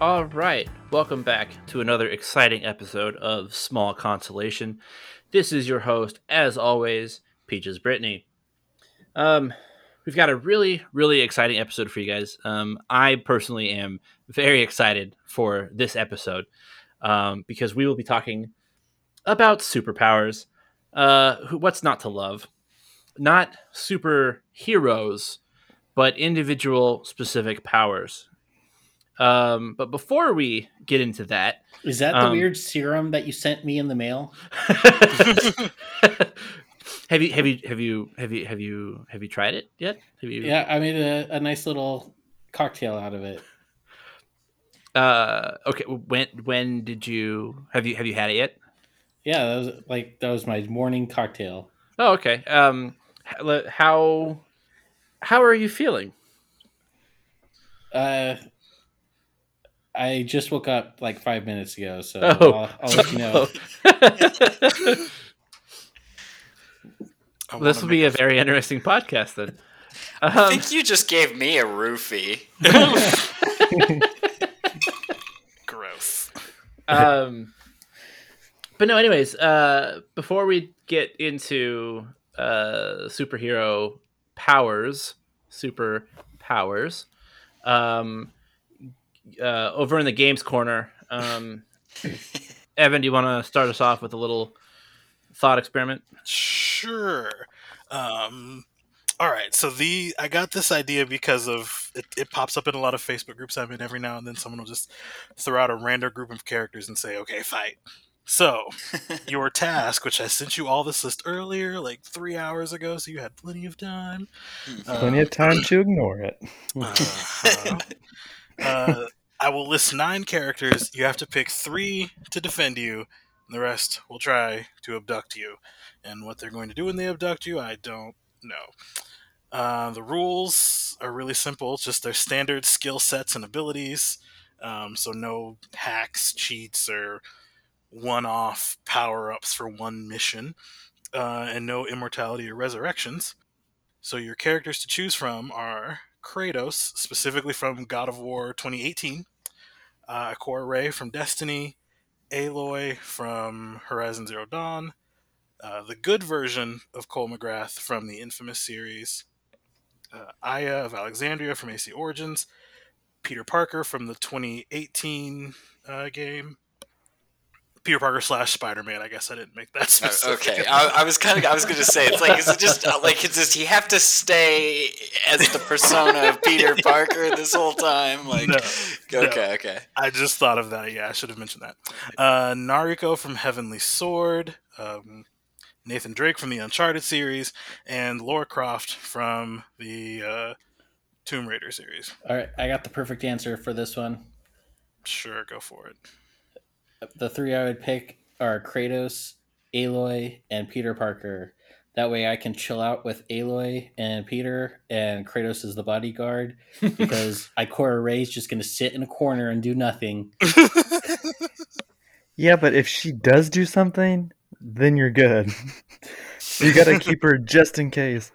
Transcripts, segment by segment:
All right, welcome back to another exciting episode of Small Consolation. This is your host, as always, Peaches Brittany. We've got a really exciting episode for you guys. I personally am very excited for this episode because we will be talking about superpowers. What's not to love? Not superheroes, but individual specific powers. But before we get into that... Is that the weird serum that you sent me in the mail? Have you tried it yet? Yeah, I made a nice little cocktail out of it. Okay. When did you have you had it yet? Yeah, that was my morning cocktail. Oh, okay. How are you feeling? I just woke up like 5 minutes ago, so I'll let you know. This will be a very interesting podcast then. I think you just gave me a roofie. Gross. But no, anyways, before we get into superpowers, over in the games corner, Evan, do you want to start us off with a little thought experiment? Sure. All right. So I got this idea because of it pops up in a lot of Facebook groups I'm in every now and then. Someone will just throw out a random group of characters and say, "Okay, fight." So your task, which I sent you all this list earlier, like 3 hours ago, so you had plenty of time. Plenty of time to ignore it. I will list 9 characters. You have to pick 3 to defend you. And the rest will try to abduct you. And what they're going to do when they abduct you, I don't know. The rules are really simple. Just their standard skill sets and abilities. So no hacks, cheats, or one-off power-ups for one mission. And no immortality or resurrections. So your characters to choose from are... Kratos, specifically from God of War 2018, Ikora Rey from Destiny, Aloy from Horizon Zero Dawn, the good version of Cole McGrath from the Infamous series, Aya of Alexandria from AC Origins, Peter Parker from the 2018 game, Peter Parker / Spider-Man. I guess I didn't make that specific. Okay, I was going to say it's like does he have to stay as the persona of Peter Parker this whole time? Like, no. I just thought of that. Yeah, I should have mentioned that. Nariko from Heavenly Sword, Nathan Drake from the Uncharted series, and Lara Croft from the Tomb Raider series. All right, I got the perfect answer for this one. Sure, go for it. The 3 I would pick are Kratos, Aloy, and Peter Parker. That way I can chill out with Aloy and Peter, and Kratos is the bodyguard, because Ikora Rey's just going to sit in a corner and do nothing. Yeah, but if she does do something, then you're good. You got to keep her just in case.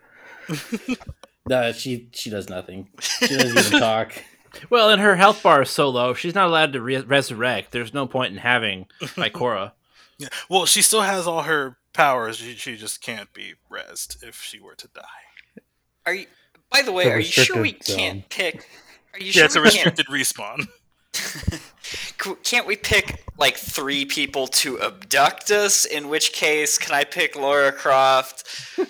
No, she does nothing. She doesn't even talk. Well, and her health bar is so low, she's not allowed to resurrect. There's no point in having Ikora. Yeah. Well, she still has all her powers. She just can't be rezzed if she were to die. By the way, are you sure we can't pick... it's a restricted respawn. Can't we pick, like, 3 people to abduct us? In which case, can I pick Lara Croft,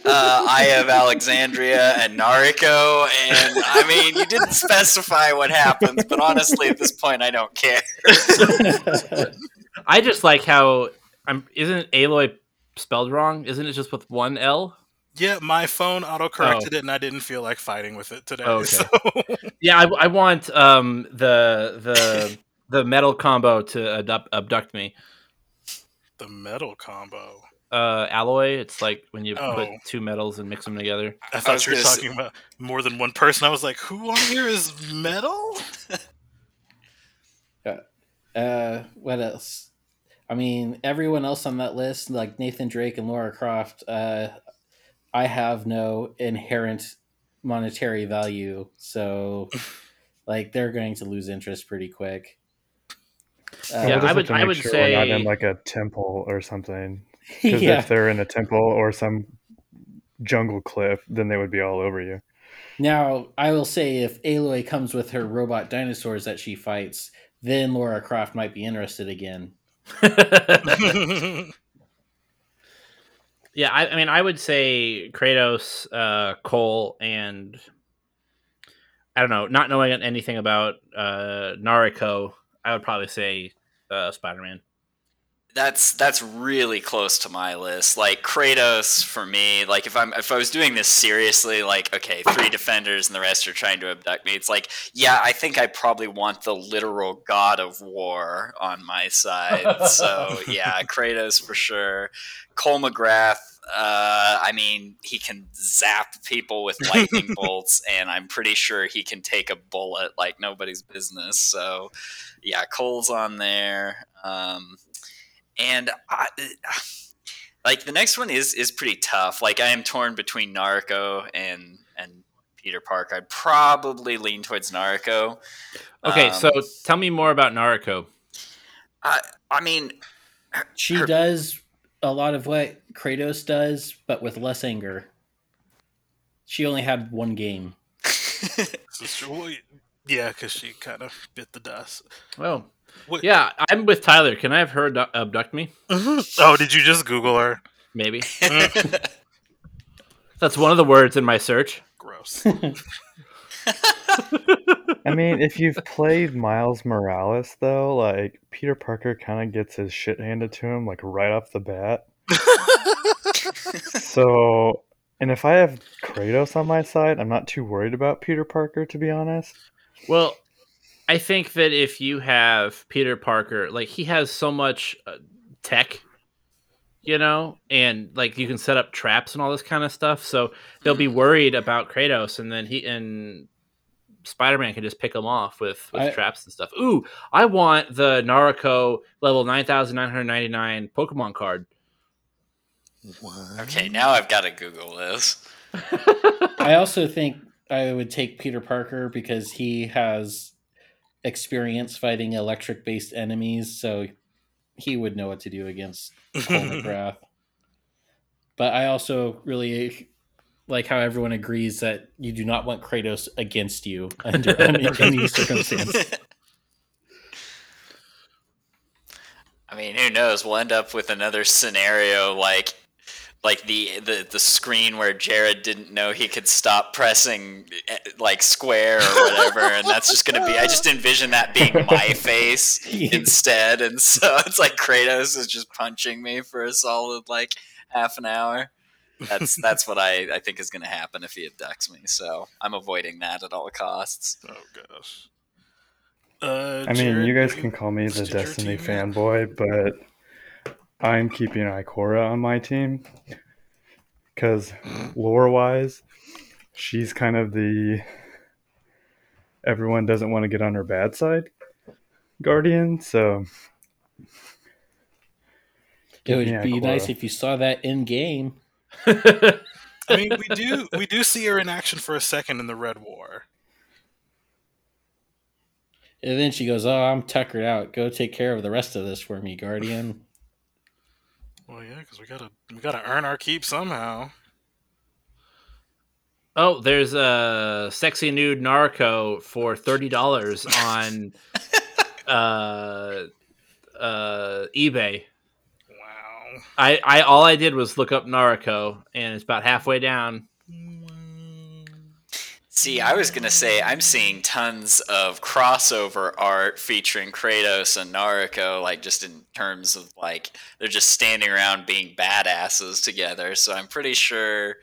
Aya of Alexandria, and Nariko? And, I mean, you didn't specify what happens, but honestly, at this point, I don't care. I just like how... isn't Aloy spelled wrong? Isn't it just with one L? Yeah, my phone auto-corrected it, and I didn't feel like fighting with it today. Oh, okay. Yeah, I want the metal combo to abduct me. The metal combo? Alloy, it's like when you put 2 metals and mix them together. I thought you were talking about more than one person. I was like, who on here is metal? What else? I mean, everyone else on that list, like Nathan Drake and Lara Croft... I have no inherent monetary value, so like they're going to lose interest pretty quick. Yeah, I would say we're not in like a temple or something. Because if they're in a temple or some jungle cliff, then they would be all over you. Now, I will say if Aloy comes with her robot dinosaurs that she fights, then Lara Croft might be interested again. Yeah, I mean, I would say Kratos, Cole, and I don't know, not knowing anything about Nariko, I would probably say Spider-Man. That's really close to my list. Like Kratos for me, like if I was doing this seriously, like okay, 3 defenders and the rest are trying to abduct me. It's like, yeah, I think I probably want the literal God of War on my side. So yeah, Kratos for sure. Cole McGrath, I mean, he can zap people with lightning bolts, and I'm pretty sure he can take a bullet like nobody's business. So yeah, Cole's on there. And I, like the next one is pretty tough. Like I am torn between Nariko and Peter Parker. I'd probably lean towards Nariko. Okay, so tell me more about Nariko. I mean, she does a lot of what Kratos does, but with less anger. She only had one game. Yeah, because she kind of bit the dust. Oh. What? Yeah, I'm with Tyler. Can I have her abduct me? Oh, did you just Google her? Maybe. That's one of the words in my search. Gross. I mean, if you've played Miles Morales, though, like Peter Parker kind of gets his shit handed to him, like right off the bat. So, and if I have Kratos on my side, I'm not too worried about Peter Parker, to be honest. Well, I think that if you have Peter Parker, like he has so much tech, you know, and like you can set up traps and all this kind of stuff. So they'll be worried about Kratos, and then he and Spider-Man can just pick them off with traps and stuff. Ooh, I want the Nariko level 9,999 Pokemon card. What? Okay, now I've got to Google this. I also think I would take Peter Parker because he has experience fighting electric based enemies, so he would know what to do against Cole McGrath. But I also really like how everyone agrees that you do not want Kratos against you under any circumstance. I mean, who knows? We'll end up with another scenario like the screen where Jared didn't know he could stop pressing like square or whatever, and that's just going to be, I just envision that being my face instead, and so it's like Kratos is just punching me for a solid like half an hour. That's what I think is going to happen if he abducts me, so I'm avoiding that at all costs. Oh gosh. I mean, Jared, you guys can call me the Destiny fanboy, but I'm keeping Ikora on my team because lore-wise, she's kind of the everyone doesn't want to get on her bad side guardian, so it would be Ikora. Nice if you saw that in game. I mean, we do see her in action for a second in the Red War. And then she goes, "Oh, I'm tuckered out. Go take care of the rest of this for me, guardian." Well, yeah, because we gotta earn our keep somehow. Oh, there's a sexy nude Nariko for $30 on eBay. Wow! I all I did was look up Nariko, and it's about halfway down. See, I was going to say, I'm seeing tons of crossover art featuring Kratos and Nariko, like, just in terms of, like, they're just standing around being badasses together. So I'm pretty sure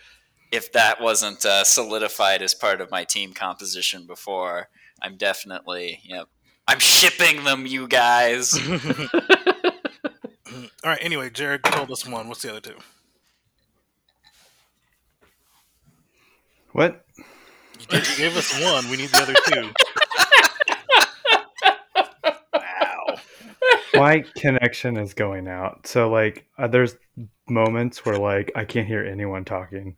if that wasn't solidified as part of my team composition before, I'm definitely, yep, I'm shipping them, you guys. All right, anyway, Jared told us one. What's the other two? What? You gave us one. We need the other two. Wow. My connection is going out. So, like, there's moments where, like, I can't hear anyone talking.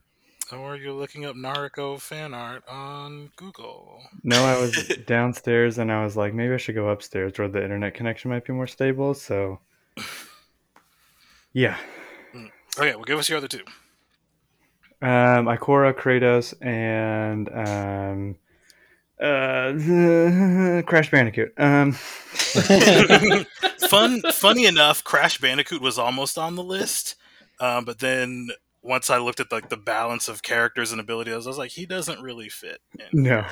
Or you're looking up Nariko fan art on Google. No, I was downstairs and I was like, maybe I should go upstairs where the internet connection might be more stable. So, yeah. Okay, well, give us your other two. Ikora, Kratos, and Crash Bandicoot. Funny enough, Crash Bandicoot was almost on the list, but then once I looked at the balance of characters and abilities, I was like, he doesn't really fit in. No.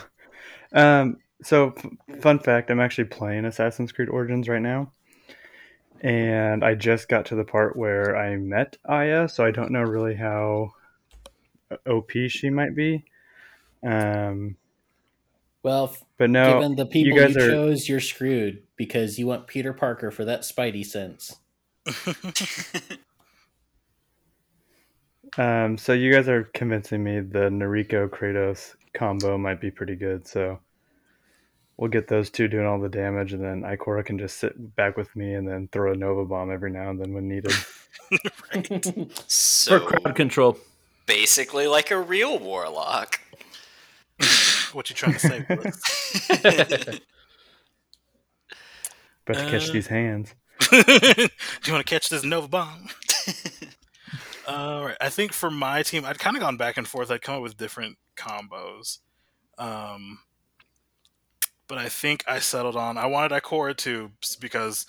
So, fun fact, I'm actually playing Assassin's Creed Origins right now. And I just got to the part where I met Aya, so I don't know really how OP she might be. Well, but no, given the people you chose, you're screwed because you want Peter Parker for that Spidey sense. So you guys are convincing me the Nariko Kratos combo might be pretty good. So we'll get those two doing all the damage, and then Ikora can just sit back with me and then throw a Nova Bomb every now and then when needed. Right. So, for crowd control. Basically like a real warlock. What you trying to say, Brooks? About to catch these hands. Do you want to catch this Nova Bomb? All right. I think for my team, I'd kind of gone back and forth. I'd come up with different combos. But I think I settled on... I wanted Ikora too, because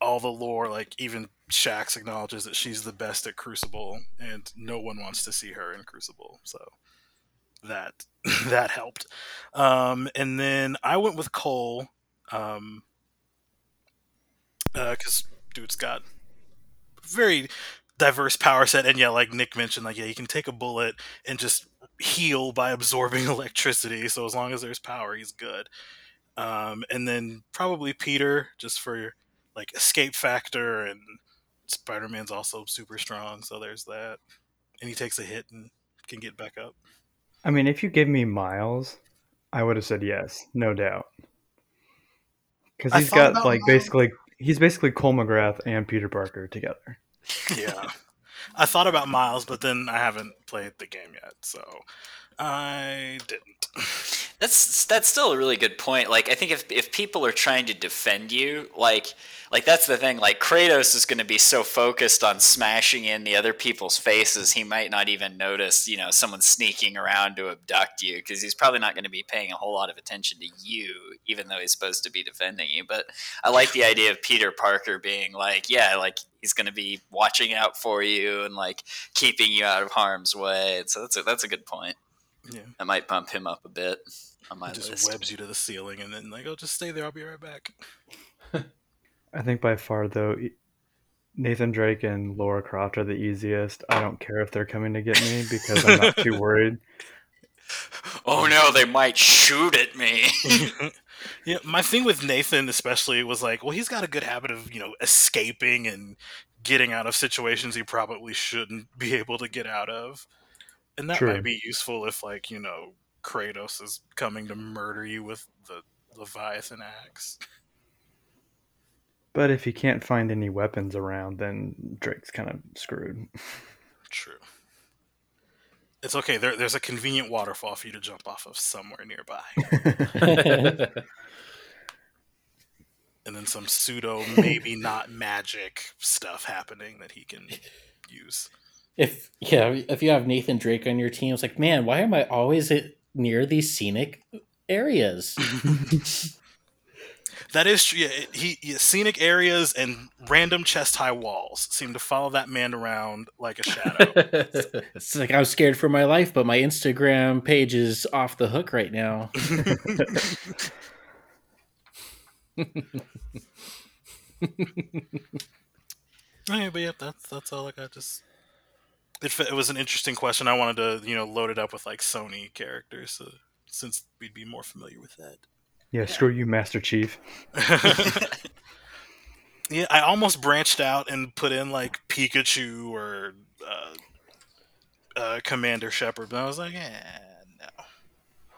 all the lore, even Shax acknowledges that she's the best at Crucible, and no one wants to see her in Crucible, so that helped. And then I went with Cole, because dude's got very diverse power set, and Nick mentioned, he can take a bullet and just heal by absorbing electricity, so as long as there's power, he's good. And then probably Peter, just for escape factor, and Spider-Man's also super strong, so there's that. And he takes a hit and can get back up. I mean, if you give me Miles, I would have said yes, no doubt. Because he's got, basically... He's basically Cole McGrath and Peter Parker together. Yeah. I thought about Miles, but then I haven't played the game yet, so I didn't. That's still a really good point. I think if people are trying to defend you, that's the thing. Kratos is going to be so focused on smashing in the other people's faces, he might not even notice, someone sneaking around to abduct you, because he's probably not going to be paying a whole lot of attention to you, even though he's supposed to be defending you. But I like the idea of Peter Parker being he's going to be watching out for you and keeping you out of harm's way. So that's a good point. Yeah, I might bump him up a bit on my list. Just webs you to the ceiling and then oh, just stay there. I'll be right back. I think by far though, Nathan Drake and Lara Croft are the easiest. I don't care if they're coming to get me because I'm not too worried. Oh no, they might shoot at me. Yeah, my thing with Nathan especially was he's got a good habit of, escaping and getting out of situations he probably shouldn't be able to get out of. And that might be useful if, Kratos is coming to murder you with the Leviathan axe. But if he can't find any weapons around, then Drake's kind of screwed. True. It's okay. There's a convenient waterfall for you to jump off of somewhere nearby. And then some pseudo, maybe not magic stuff happening that he can use. If you have Nathan Drake on your team, it's man, why am I always near these scenic areas? That is true. Yeah, scenic areas and random chest-high walls seem to follow that man around like a shadow. It's I'm scared for my life, but my Instagram page is off the hook right now. Right, but yeah, that's all I got. Just... It was an interesting question. I wanted to, load it up with Sony characters, so, since we'd be more familiar with that. Yeah, screw you, Master Chief. Yeah, I almost branched out and put in Pikachu or Commander Shepard, but I was no.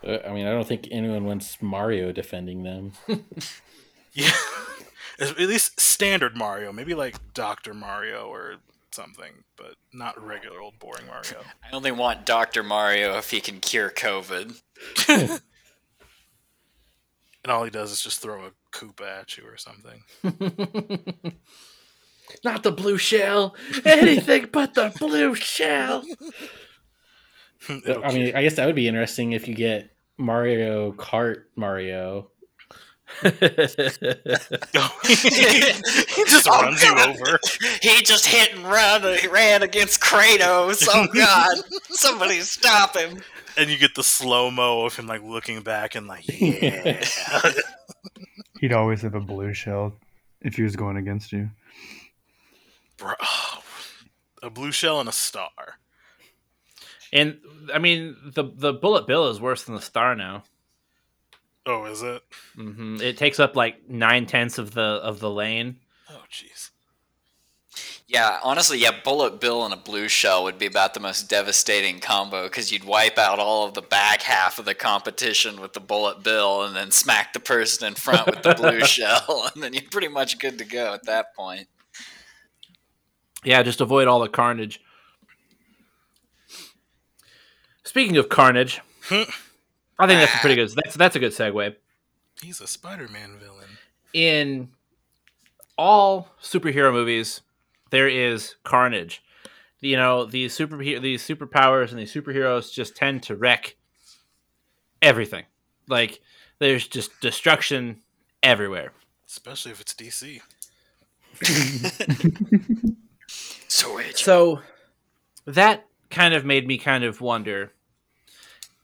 I don't think anyone wants Mario defending them. Yeah, at least standard Mario, maybe Dr. Mario or. something, but not regular old boring Mario. I only want Dr. Mario if he can cure COVID. And all he does is just throw a Koopa at you or something. Not the blue shell! Anything but the blue shell! I mean, I guess that would be interesting if you get Mario Kart Mario. He just runs you over. He just hit and ran against Kratos. Oh god, somebody stop him. And you get the slow-mo of him like looking back and like, yeah. He'd always have a blue shell if he was going against you. Bro, a blue shell and a star. And I mean, the bullet bill is worse than the star now. Oh, is it? Mm-hmm. It takes up like 9/10 of the lane. Oh, jeez. Yeah, honestly, yeah, bullet bill and a blue shell would be about the most devastating combo because you'd wipe out all of the back half of the competition with the bullet bill, and then smack the person in front with the blue shell, and then you're pretty much good to go at that point. Yeah, just avoid all the carnage. Speaking of carnage. I think that's a pretty good. That's a good segue. He's a Spider-Man villain. In all superhero movies, there is carnage. You know, these superpowers and these superheroes just tend to wreck everything. Like there's just destruction everywhere, especially if it's DC. So that kind of made me kind of wonder.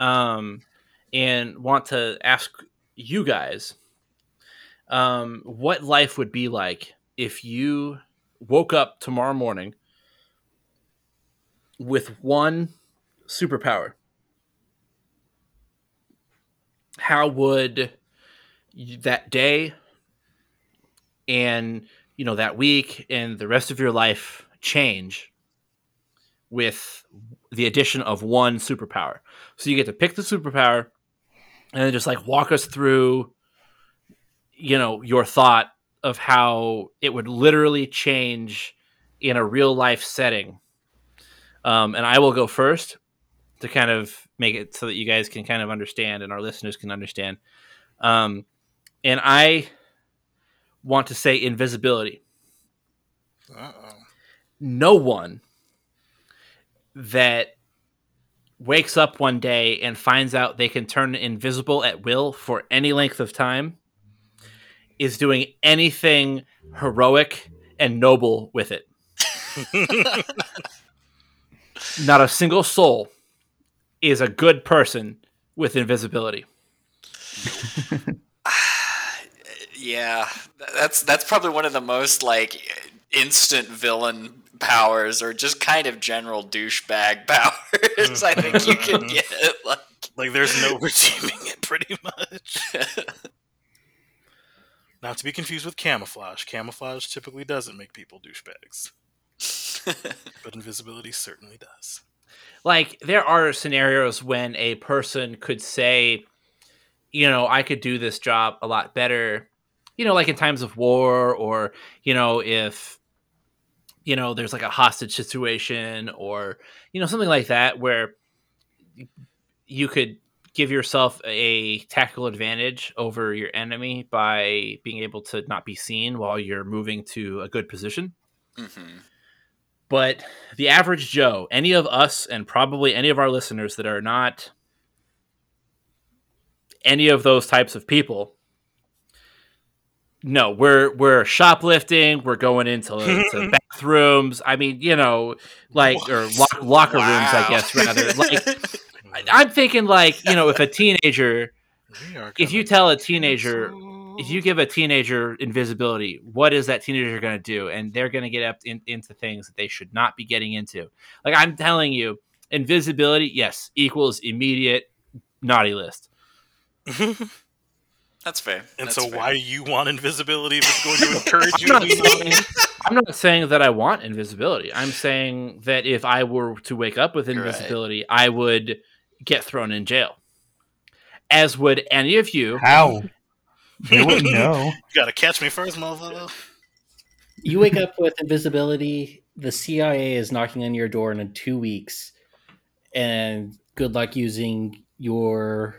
And want to ask you guys what life would be like if you woke up tomorrow morning with one superpower. How would that day and, you know, that week and the rest of your life change with the addition of one superpower? So you get to pick the superpower. And then just like walk us through, you know, your thought of how it would literally change in a real life setting. And I will go first to kind of make it so that you guys can kind of understand and our listeners can understand. And I want to say invisibility. Uh-oh. No one that wakes up one day and finds out they can turn invisible at will for any length of time is doing anything heroic and noble with it. Not a single soul is a good person with invisibility. Yeah, that's probably one of the most like instant villain powers, or just kind of general douchebag powers. I think you can get it. Like there's no redeeming it, pretty much. Not to be confused with camouflage. Camouflage typically doesn't make people douchebags, but invisibility certainly does. Like there are scenarios when a person could say, you know, I could do this job a lot better. You know, like in times of war, or you know, if you know, there's like a hostage situation or, you know, something like that where you could give yourself a tactical advantage over your enemy by being able to not be seen while you're moving to a good position. Mm-hmm. But the average Joe, any of us and probably any of our listeners that are not any of those types of people, no, we're shoplifting. We're going into bathrooms. I mean, you know, like or locker rooms, I guess rather. Like, I'm thinking, like, you know, if a teenager, if you give a teenager invisibility, what is that teenager going to do? And they're going to get up into things that they should not be getting into. Like I'm telling you, invisibility, yes, equals immediate naughty list. That's fair. And that's so fair. Why do you want invisibility if it's going to encourage you? I'm not saying that I want invisibility. I'm saying that if I were to wake up with invisibility, right, I would get thrown in jail. As would any of you. How? You wouldn't know. You gotta catch me first, motherfucker. You wake up with invisibility the CIA is knocking on your door in 2 weeks, and good luck using your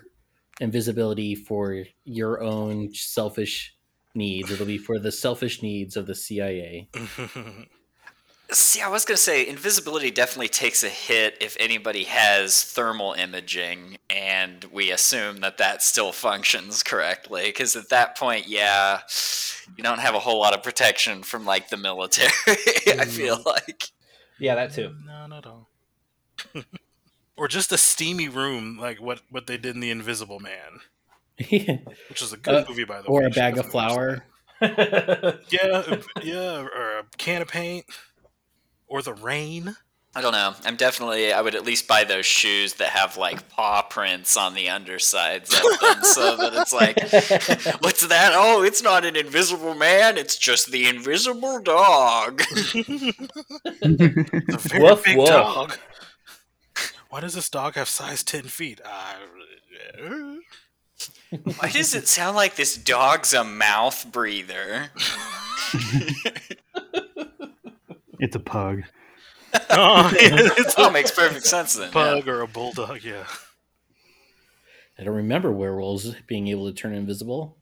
invisibility for your own selfish needs. It'll be for the selfish needs of the CIA. See, I was going to say, invisibility definitely takes a hit if anybody has thermal imaging, and we assume that that still functions correctly, because at that point, yeah, you don't have a whole lot of protection from, like, the military, I feel like. Yeah, that too. No, not at all. Or just a steamy room, like what they did in The Invisible Man. Yeah. Which is a good movie, by the way. Or a bag of flour. Yeah, or a can of paint. Or the rain? I don't know. I would at least buy those shoes that have like paw prints on the undersides of them, so that it's like, what's that? Oh, it's not an invisible man. It's just the invisible dog. It's a very big dog. Why does this dog have size 10 feet? Why does it sound like this dog's a mouth breather? It's a pug. Oh, it makes perfect sense then. Pug, yeah. Or a bulldog, yeah. I don't remember werewolves being able to turn invisible.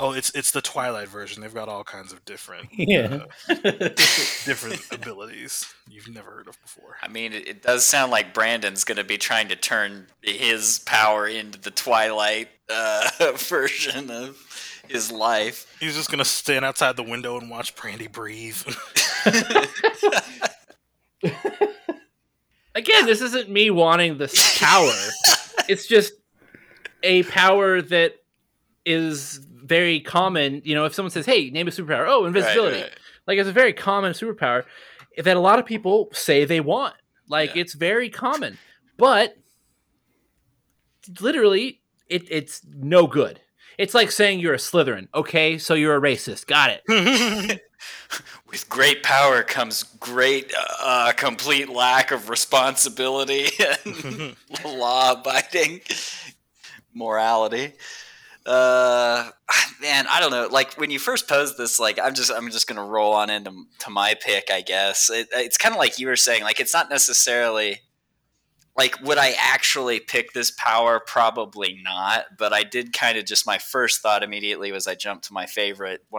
Oh, it's the Twilight version. They've got all kinds of different, different abilities you've never heard of before. I mean, it does sound like Brandon's going to be trying to turn his power into the Twilight version of his life. He's just going to stand outside the window and watch Brandy breathe. Again, this isn't me wanting this power. It's just a power that is very common. You know, if someone says, hey, name a superpower. Oh, invisibility. Right. Like, it's a very common superpower that a lot of people say they want. Like, it's very common. But, literally, it's no good. It's like saying you're a Slytherin. Okay, so you're a racist. Got it. With great power comes great, complete lack of responsibility and law-abiding morality. Man, I don't know. Like when you first posed this, like I'm just gonna roll on into my pick, I guess. It's kind of like you were saying. Like it's not necessarily like would I actually pick this power? Probably not. But I did kind of just my first thought immediately was I jumped to one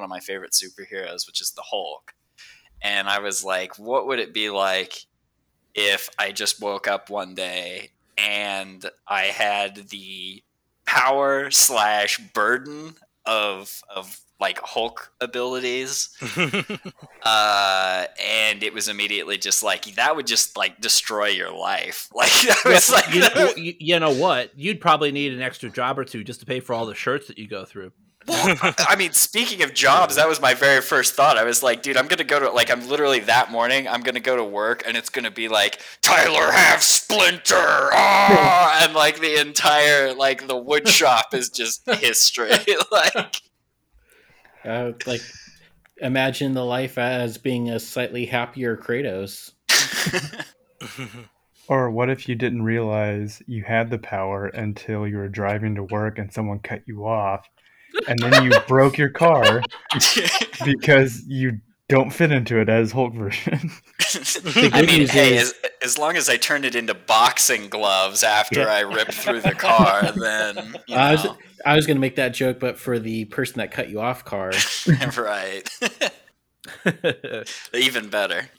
of my favorite superheroes, which is the Hulk, and I was like, what would it be like if I just woke up one day and I had the power / burden of like Hulk abilities, and it was immediately just like that would just like destroy your life. Like that was like you know what, you'd probably need an extra job or two just to pay for all the shirts that you go through. Well, I mean, speaking of jobs, that was my very first thought. I was like, dude, I'm gonna go to work and it's gonna be like, Tyler, have Splinter! Ah! And like the entire, like the wood shop is just history. Like, imagine the life as being a slightly happier Kratos. Or what if you didn't realize you had the power until you were driving to work and someone cut you off? And then you broke your car because you don't fit into it as Hulk version. I mean, hey, as long as I turned it into boxing gloves after I ripped through the car, then you know. I was going to make that joke, but for the person that cut you off car. Right. Even better.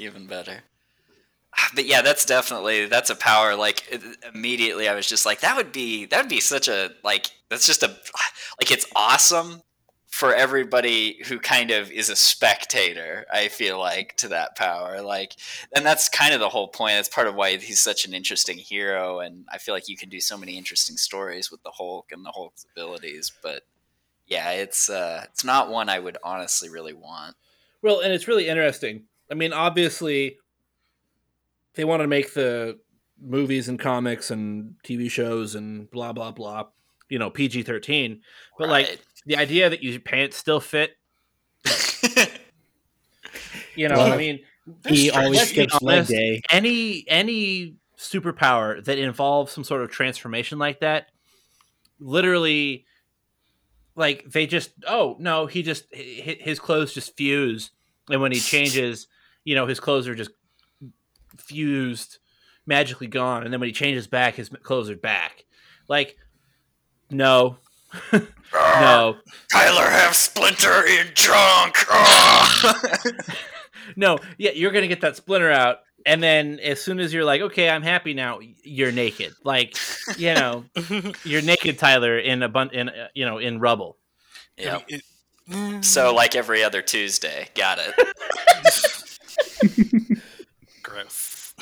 But yeah, that's a power. Like immediately, I was just like, that would be such a like. That's just like it's awesome for everybody who kind of is a spectator. I feel like to that power, like, and that's kind of the whole point. That's part of why he's such an interesting hero, and I feel like you can do so many interesting stories with the Hulk and the Hulk's abilities. But yeah, it's not one I would honestly really want. Well, and it's really interesting. I mean, obviously. They want to make the movies and comics and TV shows and blah, blah, blah, you know, PG-13. But, like, the idea that your pants still fit, you know, well, I mean, he always gets leg day. Any superpower that involves some sort of transformation like that, literally, like, they just, his clothes just fuse And when he changes, you know, his clothes are just fused, magically gone. And then when he changes back, his clothes are back. Like, no. No. Tyler, have Splinter in junk. No, yeah, you're going to get that Splinter out. And then as soon as you're like, okay, I'm happy now, you're naked. Like, you know, you're naked, Tyler, in rubble. Yeah. So like every other Tuesday. Got it. Gross.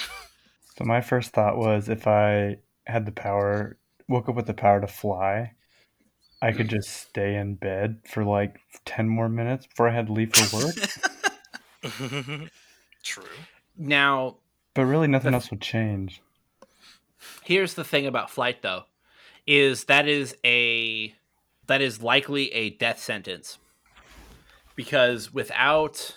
So my first thought was, if I had the power, woke up with the power to fly, I could just stay in bed for like 10 more minutes before I had to leave for work. True. Now, but really nothing else would change. Here's the thing about flight, though, is that is likely a death sentence, because without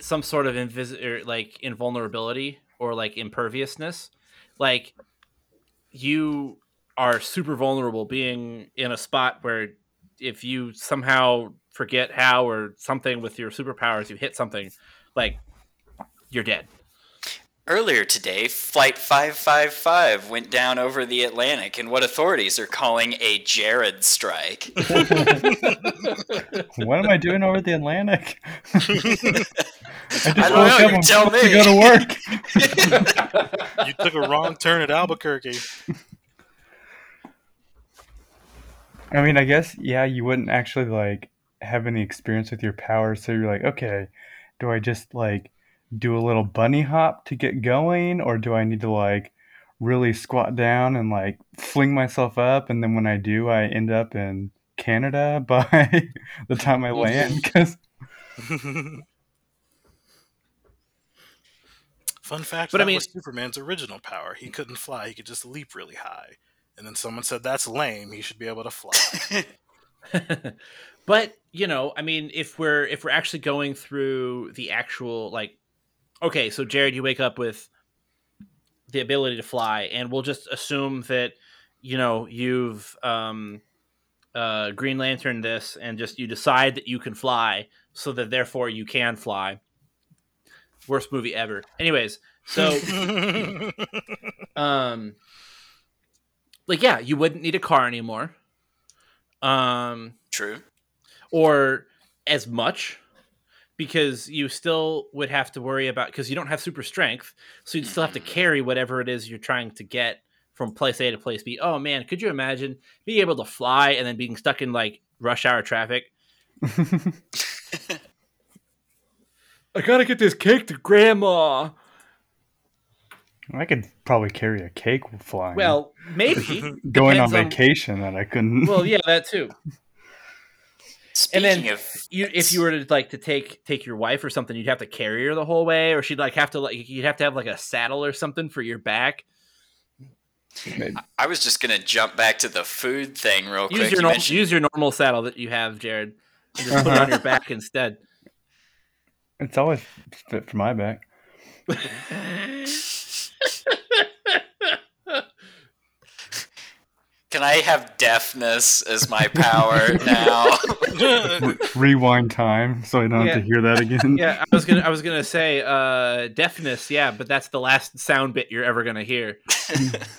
some sort of invulnerability or like imperviousness, like you are super vulnerable being in a spot where if you somehow forget how or something with your superpowers, you hit something, like, you're dead. Earlier today, Flight 555 went down over the Atlantic, and what authorities are calling a Jared strike. What am I doing over the Atlantic? I don't know. You tell me. To go to work. You took a wrong turn at Albuquerque. I mean, I guess, yeah, you wouldn't actually like have any experience with your powers, so you're like, okay, do I just like do a little bunny hop to get going, or do I need to like really squat down and like fling myself up, and then when I do, I end up in Canada by the time I land? Because fun fact, but I mean, was Superman's original power. He couldn't fly; he could just leap really high. And then someone said, that's lame, he should be able to fly. But, you know, I mean, if we're actually going through the actual, like, okay, so Jared, you wake up with the ability to fly, and we'll just assume that, you know, you've Green Lantern this, and just you decide that you can fly, so that therefore you can fly. Worst movie ever. Anyways, so... Like, yeah, you wouldn't need a car anymore. True. Or as much, because you still would have to worry about, because you don't have super strength, so you'd still have to carry whatever it is you're trying to get from place A to place B. Oh, man, could you imagine being able to fly and then being stuck in, like, rush hour traffic? I gotta get this cake to Grandma. I could probably carry a cake flying. Well, maybe. Going on vacation that I couldn't. Well, yeah, that too. Speaking and then if you were to like to take your wife or something, you'd have to carry her the whole way, or she'd like have to like you'd have to have like a saddle or something for your back. Maybe. I was just gonna jump back to the food thing real quick. Use your normal saddle that you have, Jared. And just put it on your back instead. It's always fit for my back. Can I have deafness as my power now? Rewind time, so I don't have to hear that again. Yeah, I was gonna say deafness. Yeah, but that's the last sound bit you're ever gonna hear.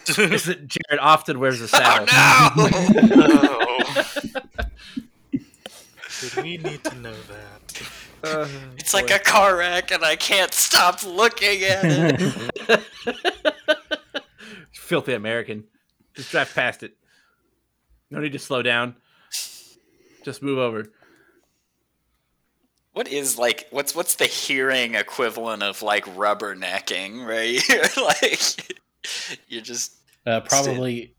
Jared often wears a saddle. Oh, no! Did we need to know that? It's like a car wreck, and I can't stop looking at it. Filthy American. Just drive past it. No need to slow down. Just move over. What is like what's the hearing equivalent of like rubbernecking, right? Like you're just probably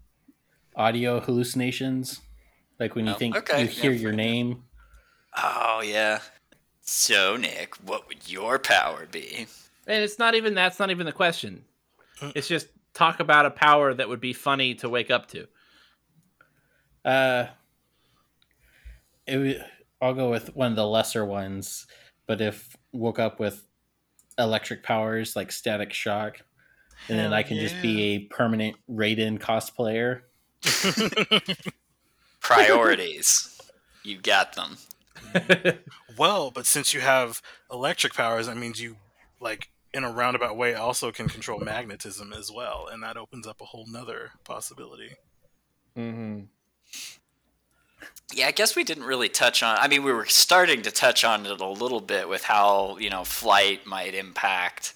audio hallucinations. Like when you hear your name. Oh yeah. So Nick, what would your power be? And that's not even the question. It's just talk about a power that would be funny to wake up to. I'll go with one of the lesser ones, but if woke up with electric powers like static shock, and then I can just be a permanent Raiden cosplayer. Priorities. You got them. Well, but since you have electric powers, that means you, like, in a roundabout way, also can control magnetism as well, and that opens up a whole nother possibility. Mm-hmm. Yeah, I guess we didn't really touch on... I mean, we were starting to touch on it a little bit with how, you know, flight might impact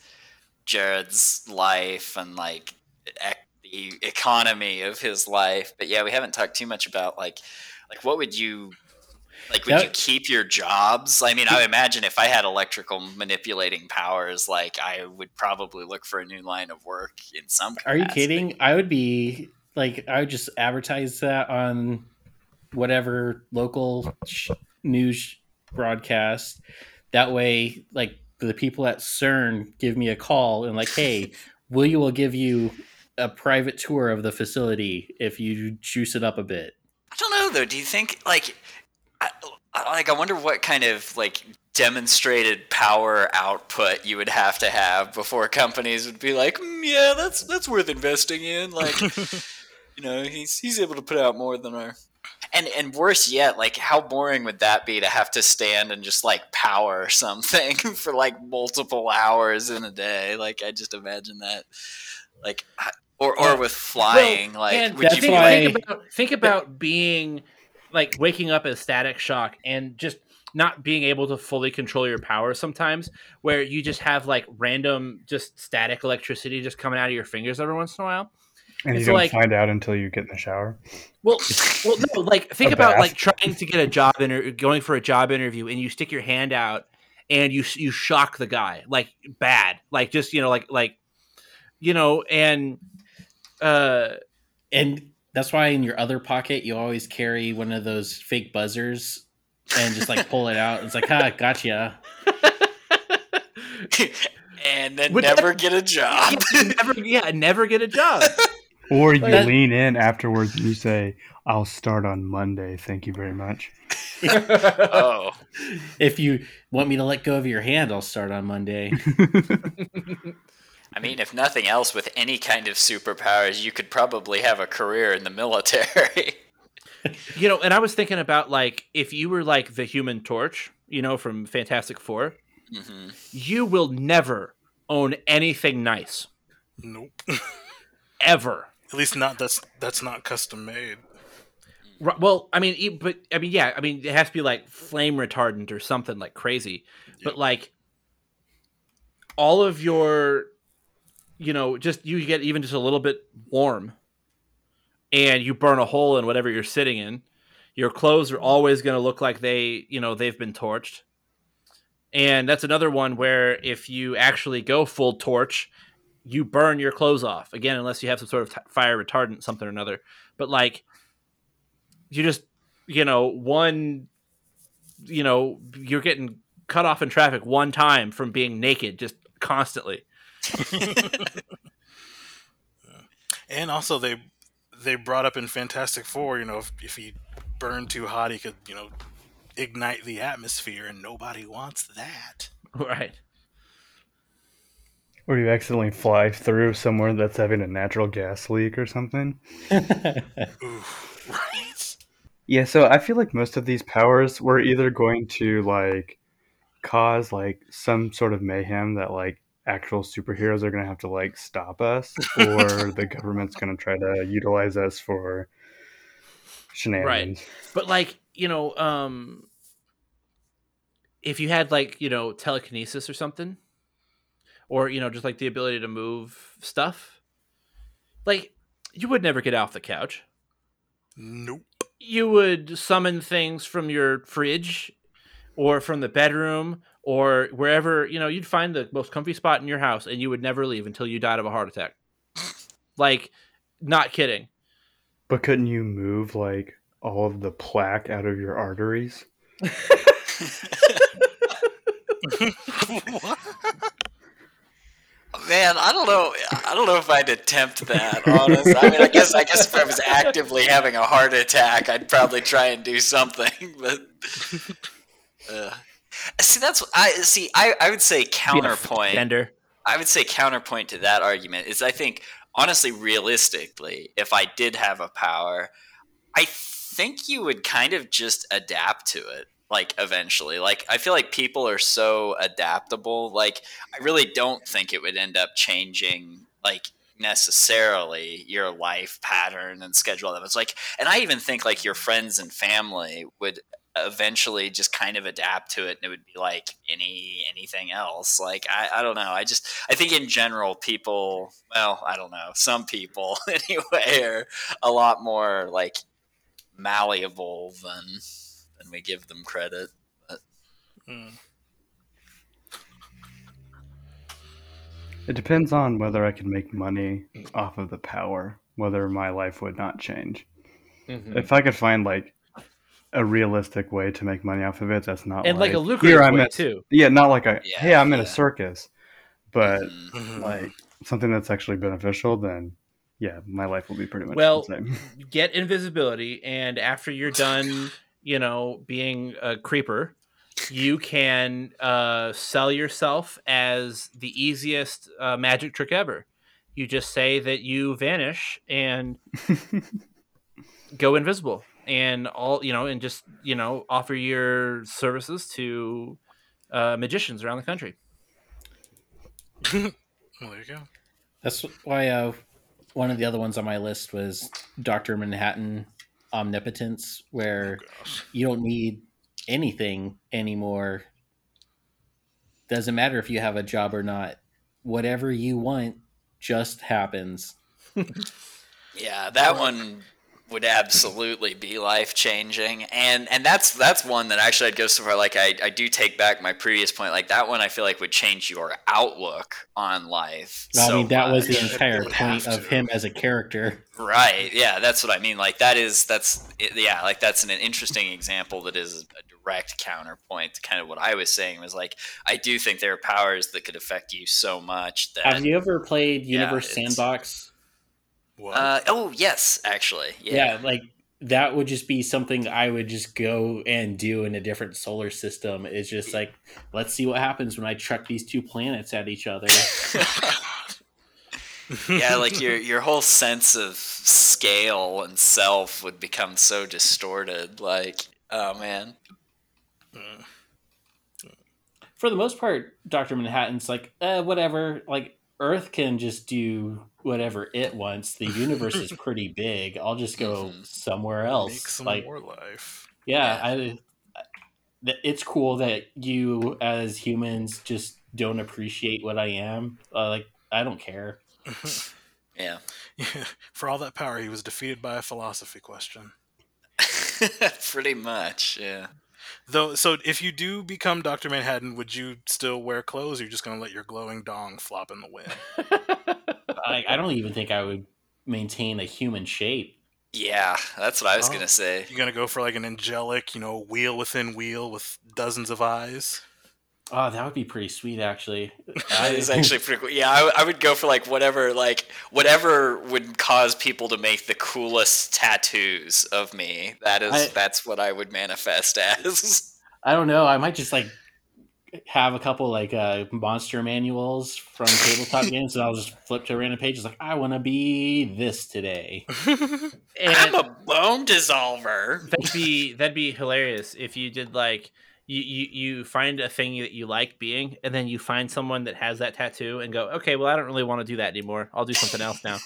Jared's life and, like, the economy of his life. But, yeah, we haven't talked too much about, like what would you... Like, would you keep your jobs? I mean, I would imagine if I had electrical manipulating powers, like, I would probably look for a new line of work in some capacity. Are you kidding? I would be, like, I would just advertise that on whatever local news broadcast. That way, like, the people at CERN give me a call and, like, hey, we'll give you a private tour of the facility if you juice it up a bit. I don't know, though. Do you think, like... I wonder what kind of, like, demonstrated power output you would have to have before companies would be like, yeah, that's worth investing in. Like, you know, he's able to put out more than our... And worse yet, like, how boring would that be to have to stand and just, like, power something for, like, multiple hours in a day? Like, I just imagine that, like... Or with flying, well, like, would you... Think about being... like waking up as Static Shock and just not being able to fully control your power sometimes, where you just have like random just static electricity just coming out of your fingers every once in a while. And you don't find out until you get in the shower. Well, no, like think about like trying to get a job going for a job interview and you stick your hand out and you shock the guy like bad, like just, you know, like, you know, and that's why in your other pocket, you always carry one of those fake buzzers and just like pull it out. It's like, ha, gotcha. And then get a job. Never get a job. Or you lean in afterwards and you say, I'll start on Monday. Thank you very much. Oh, if you want me to let go of your hand, I'll start on Monday. I mean, if nothing else, with any kind of superpowers, you could probably have a career in the military. You know, and I was thinking about, like, if you were, like, the Human Torch, you know, from Fantastic Four, mm-hmm. You will never own anything nice. Nope. Ever. At least not that's not custom made. Well, I mean, but, I mean, yeah, I mean, it has to be, like, flame retardant or something, like, crazy. Yep. But, like, all of your... You know, just you get even just a little bit warm and you burn a hole in whatever you're sitting in. Your clothes are always going to look like they've been torched. And that's another one where if you actually go full torch, you burn your clothes off. Again, unless you have some sort of fire retardant, something or another. But like, you just, you know, one, you know, you're getting cut off in traffic one time from being naked just constantly. And also they brought up in Fantastic Four, you know, if he burned too hot, he could, you know, ignite the atmosphere, and nobody wants that. Right. Or you accidentally fly through somewhere that's having a natural gas leak or something. Oof, right? Yeah, so I feel like most of these powers were either going to, like, cause, like, some sort of mayhem that, like, actual superheroes are going to have to, like, stop us, or the government's going to try to utilize us for shenanigans. Right. But, like, you know, if you had, like, you know, telekinesis or something, or, you know, just, like, the ability to move stuff, like, you would never get off the couch. Nope. You would summon things from your fridge or from the bedroom or wherever, you know, you'd find the most comfy spot in your house and you would never leave until you died of a heart attack. Like, not kidding. But couldn't you move, like, all of the plaque out of your arteries? What? Man, I don't know if I'd attempt that, honestly. I mean, I guess if I was actively having a heart attack, I'd probably try and do something, but... See, that's what I see. I would say counterpoint. Gender. I would say counterpoint to that argument is, I think, honestly, realistically, if I did have a power, I think you would kind of just adapt to it. like eventually. Like, I feel like people are so adaptable. Like, I really don't think it would end up changing, like, necessarily your life pattern and schedule. That was like, and I even think like your friends and family would eventually just kind of adapt to it, and it would be like anything else. Like, I don't know. I think in general people, well, I don't know, some people anyway are a lot more like malleable than we give them credit. But. It depends on whether I can make money off of the power, whether my life would not change. Mm-hmm. If I could find like a realistic way to make money off of it, that's not and like a lucrative way too. Yeah, not like I'm in a circus, but like something that's actually beneficial. Then yeah, my life will be pretty much the same. Get invisibility, and after you're done, you know, being a creeper, you can sell yourself as the easiest magic trick ever. You just say that you vanish and go invisible, and all, you know, and just, you know, offer your services to magicians around the country. Well, there you go. That's why one of the other ones on my list was Dr. Manhattan Omnipotence, where you don't need anything anymore. Doesn't matter if you have a job or not. Whatever you want just happens. Yeah, that one would absolutely be life changing. And that's one that actually I'd go so far. Like, I do take back my previous point. Like, that one I feel like would change your outlook on life. Well, so I mean, that was the entire point of him as a character. Right. Yeah. That's what I mean. Like, that's an interesting example that is a direct counterpoint to kind of what I was saying was like, I do think there are powers that could affect you so much. That, have you ever played Universe Sandbox? Oh yes, actually. Yeah, like that would just be something I would just go and do in a different solar system. It's just like, let's see what happens when I chuck these two planets at each other. Yeah, like your whole sense of scale and self would become so distorted. Like, oh man. For the most part, Dr. Manhattan's like, whatever. Like, Earth can just do whatever it wants. The universe is pretty big. I'll just go somewhere else. Make some more life. It's cool that you as humans just don't appreciate what I am. I don't care. Yeah. For all that power, he was defeated by a philosophy question. Pretty much, yeah. Though, so if you do become Dr. Manhattan, would you still wear clothes, or are you just going to let your glowing dong flop in the wind? I don't even think I would maintain a human shape. Yeah, that's what I was going to say. You're going to go for like an angelic, you know, wheel within wheel with dozens of eyes? Oh, that would be pretty sweet, actually. That is actually pretty cool. Yeah, I would go for whatever would cause people to make the coolest tattoos of me. That's what I would manifest as. I don't know. I might just have a couple monster manuals from tabletop games, and I'll just flip to a random page. It's like, I want to be this today. I'm a bone dissolver. That'd be hilarious if you did You find a thing that you like being, and then you find someone that has that tattoo and go, okay, well, I don't really want to do that anymore. I'll do something else now.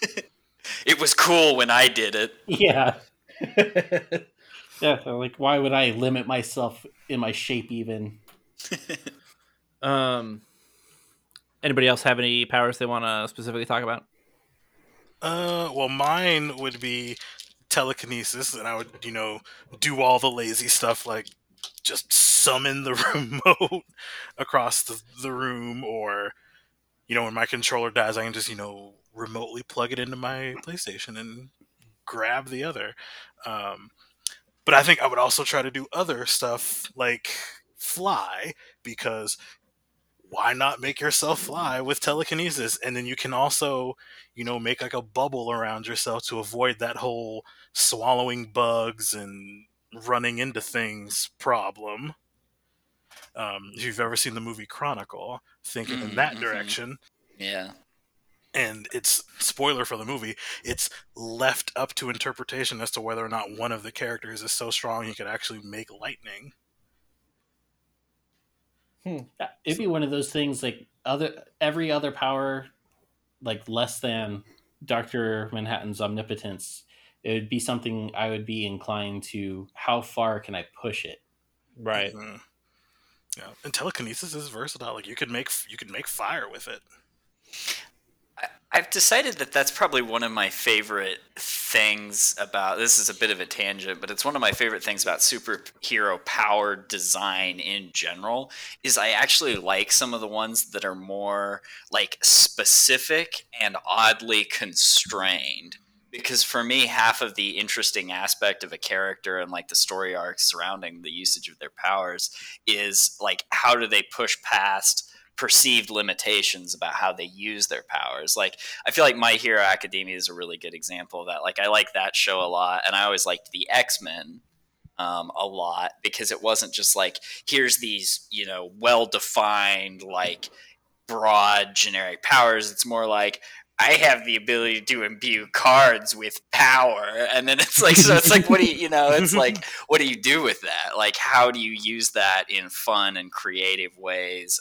It was cool when I did it. Yeah. Yeah. Like, why would I limit myself in my shape even? Anybody else have any powers they want to specifically talk about? Well, mine would be telekinesis, and I would, you know, do all the lazy stuff like just summon the remote across the room, or, you know, when my controller dies, I can just, you know, remotely plug it into my PlayStation and grab the other. But I think I would also try to do other stuff like fly, because why not make yourself fly with telekinesis? And then you can also, you know, make like a bubble around yourself to avoid that whole swallowing bugs and running into things problem. If you've ever seen the movie Chronicle, thinking in that direction. Yeah. And it's, spoiler for the movie, it's left up to interpretation as to whether or not one of the characters is so strong he could actually make lightning. It'd be one of those things like every other power, like less than Dr. Manhattan's omnipotence. It would be something I would be inclined to. How far can I push it? Right. Mm-hmm. Yeah, and telekinesis is versatile. Like you could make fire with it. I've decided that that's probably one of my favorite things about... This is a bit of a tangent, but it's one of my favorite things about superhero power design in general, is I actually like some of the ones that are more like specific and oddly constrained. Because for me, half of the interesting aspect of a character and like the story arcs surrounding the usage of their powers is like, how do they push past perceived limitations about how they use their powers? Like, I feel like My Hero Academia is a really good example of that. Like, I like that show a lot, and I always liked the X-Men a lot, because it wasn't just like, here's these, you know, well-defined, like, broad generic powers. It's more like, I have the ability to imbue cards with power. And then it's like, so it's like, what do you do with that? Like, how do you use that in fun and creative ways?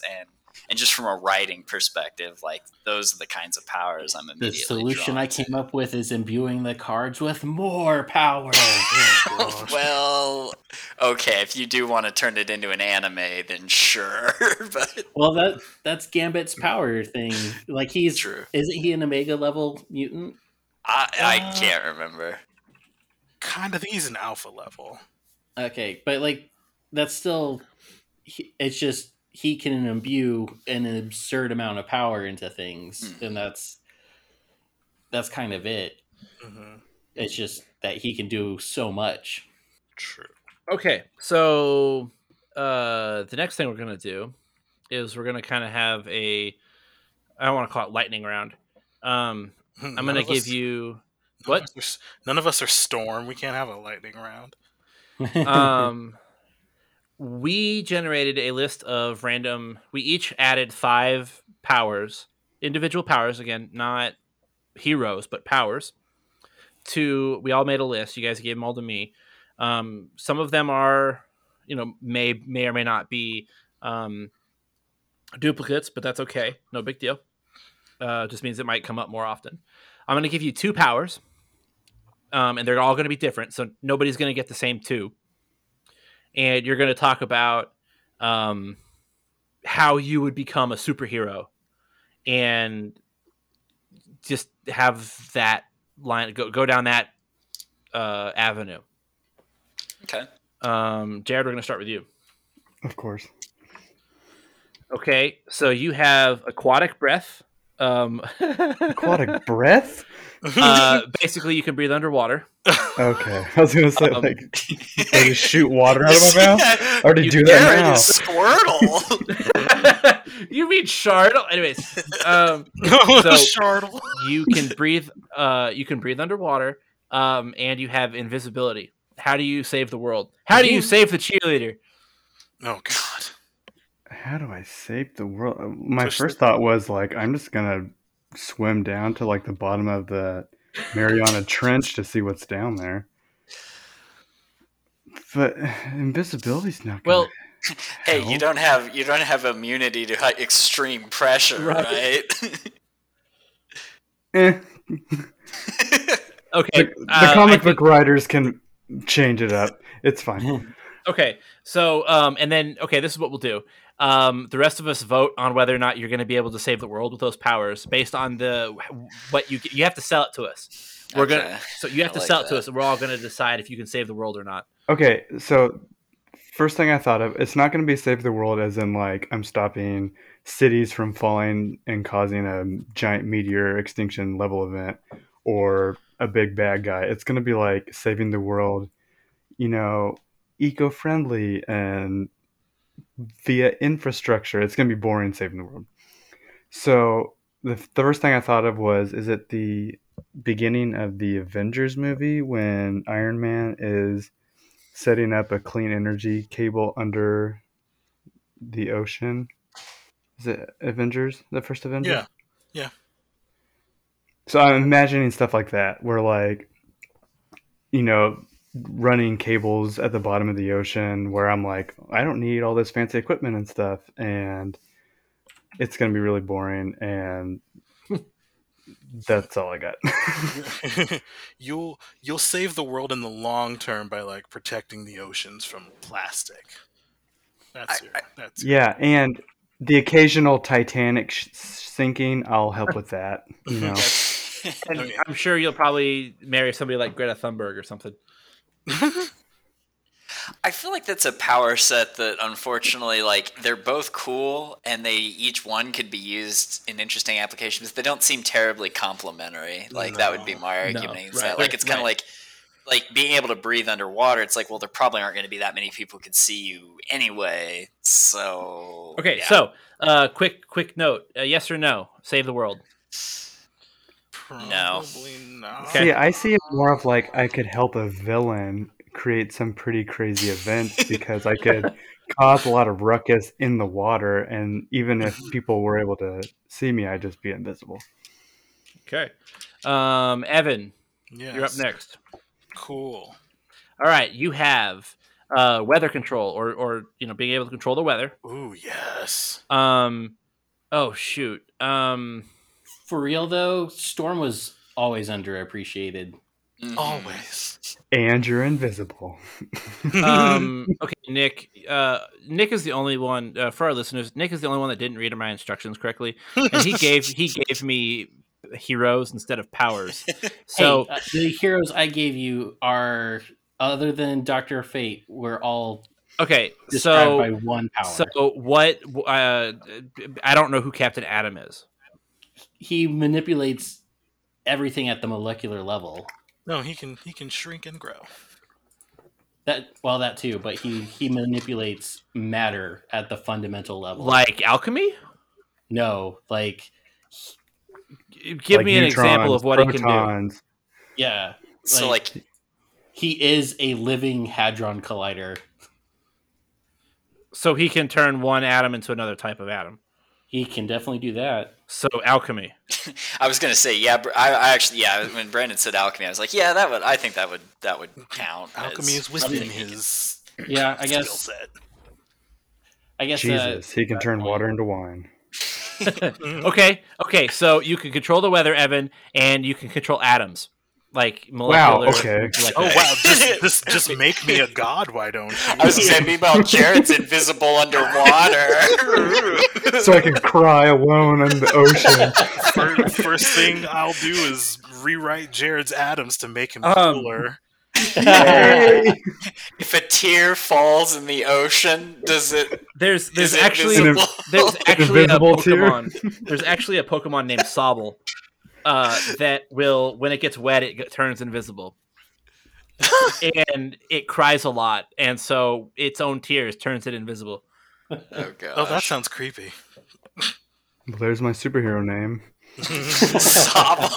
And just from a writing perspective, like, those are the kinds of powers I'm immediately I came up with is imbuing the cards with more power. Oh, well, okay, if you do want to turn it into an anime, then sure. But... Well, that's Gambit's power thing. Like, he's... True. Isn't he an Omega level mutant? I can't remember. Kind of, he's an alpha level. Okay, but like, that's still... It's just... He can imbue an absurd amount of power into things, and that's kind of it. Mm-hmm. It's just that he can do so much. True. Okay, so the next thing we're going to do is we're going to kind of have a... I don't want to call it lightning round. I'm going to give you... What? None of us are Storm. We can't have a lightning round. We generated a list of random... We each added 5 powers, individual powers, again, not heroes, but powers. We all made a list. You guys gave them all to me. Some of them are, may or may not be duplicates, but that's okay. No big deal. Just means it might come up more often. I'm going to give you 2 powers, and they're all going to be different, so nobody's going to get the same 2. And you're going to talk about how you would become a superhero, and just have that line go down that avenue. Okay. Jared, we're going to start with you. Of course. Okay, so you have aquatic breath. Aquatic breath? Basically, you can breathe underwater. Okay, I was gonna say like shoot water out of my mouth. I already do that now. Squirtle. You mean Shardle? Anyways, Shardle. You can breathe underwater. And you have invisibility. How do you save the world? How do you save the cheerleader? Oh God. How do I save the world? My first thought was like, I'm just gonna swim down to like the bottom of the Mariana Trench to see what's down there. But invisibility's not good. Well, hey, help. you don't have immunity to high extreme pressure, right? Okay. The comic book writers can change it up. It's fine. Okay. So, this is what we'll do. The rest of us vote on whether or not you're going to be able to save the world with those powers based on what you have to sell it to us. It to us, and we're all going to decide if you can save the world or not. Okay. So first thing I thought of, it's not going to be save the world as in like I'm stopping cities from falling and causing a giant meteor extinction level event or a big bad guy. It's going to be like saving the world, eco-friendly and via infrastructure. It's going to be boring saving the world. So the first thing I thought of was, is it the beginning of the Avengers movie when Iron Man is setting up a clean energy cable under the ocean? Is it Avengers, the first Avenger? Yeah. So I'm imagining stuff like that where like, running cables at the bottom of the ocean where I'm like, I don't need all this fancy equipment and stuff, and it's going to be really boring, and that's all I got. You'll save the world in the long term by like protecting the oceans from plastic. Yeah, and the occasional Titanic sinking, I'll help with that, you know. And okay. I'm sure you'll probably marry somebody like Greta Thunberg or something. I feel like that's a power set that, unfortunately, like, they're both cool and they each one could be used in interesting applications. They don't seem terribly complementary. Like, that would be my argument. It's kind of like being able to breathe underwater. It's like, well, there probably aren't going to be that many people who could see you anyway. So okay, yeah. So quick note: yes or no? Save the world. Probably no. Okay. See, I see it more of like I could help a villain create some pretty crazy events because I could cause a lot of ruckus in the water, and even if people were able to see me, I'd just be invisible. Okay, Evan, you're up next. Cool. All right, you have weather control, or you know, being able to control the weather. Ooh, yes. Oh shoot. For real though, Storm was always underappreciated. Always. And you're invisible. Okay, Nick. Nick is the only one for our listeners. Nick is the only one that didn't read my instructions correctly, and he gave me heroes instead of powers. So hey, the heroes I gave you are, other than Dr. Fate, were all. Okay, so by one power. So what? I don't know who Captain Atom is. He manipulates everything at the molecular level. No, he can shrink and grow. That too, but he manipulates matter at the fundamental level. Like alchemy? No, like give me an example of what protons. He can do. Yeah. So he is a living hadron collider. So he can turn one atom into another type of atom. He can definitely do that. So alchemy. I was gonna say, yeah. I actually, yeah. When Brandon said alchemy, I was like, yeah, that would. I think that would count. Alchemy is within his. Yeah, I guess. Skill set. I guess Jesus, he can turn water into wine. Okay. So you can control the weather, Evan, and you can control atoms, like molecular. Wow. Okay. Just make me a god. Why don't you? I was saying, meanwhile, Jared's invisible underwater. So I can cry alone in the ocean. First thing I'll do is rewrite Jared's atoms to make him cooler. If a tear falls in the ocean, does it? There's actually a Pokemon. Tear? There's actually a Pokemon named Sobble that will, when it gets wet, it turns invisible, and it cries a lot, and so its own tears turns it invisible. Oh, gosh. Oh, that sounds creepy. Well, there's my superhero name. Sobble.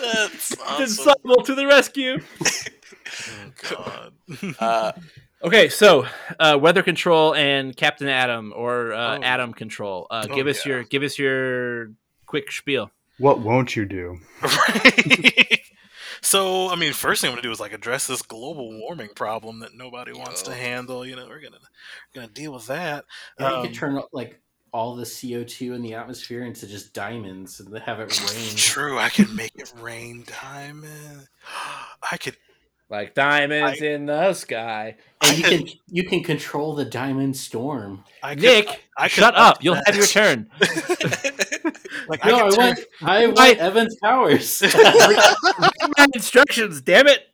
That's awesome. Sobble to the rescue. Oh, God. Okay, so weather control and Captain Atom or Atom control. Give us your quick spiel. What won't you do? Right. So, I mean, first thing I'm going to do is like address this global warming problem that nobody wants to handle. You know, we're gonna deal with that. Yeah, you could turn like all the CO2 in the atmosphere into just diamonds and have it rain. True, I could make it rain diamonds. I could like diamonds in the sky. And you can control the diamond storm. Nick, shut up! You'll have your turn. Like, no, I want Evan's powers. My instructions, damn it!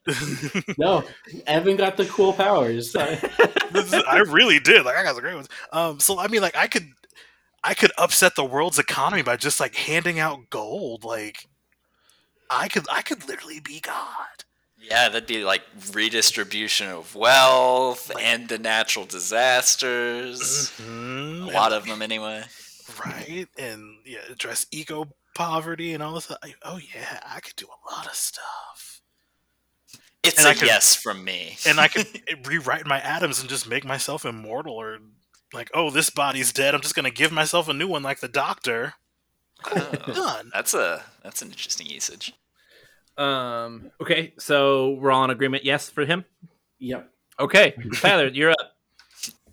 No, Evan got the cool powers. I really did. Like, I got the great ones. So I mean, like, I could upset the world's economy by just like handing out gold. Like, I could literally be God. Yeah, that'd be like redistribution of wealth and the natural disasters. Mm-hmm. A lot of them, anyway. Right, and yeah, address eco poverty and all this. Oh yeah, I could do a lot of stuff. It's a yes from me. And I could rewrite my atoms and just make myself immortal, or like, oh, this body's dead. I'm just gonna give myself a new one, like the Doctor. Cool, done. That's an interesting usage. Okay, so we're all in agreement, yes, for him? Yep. Okay, Tyler, you're up.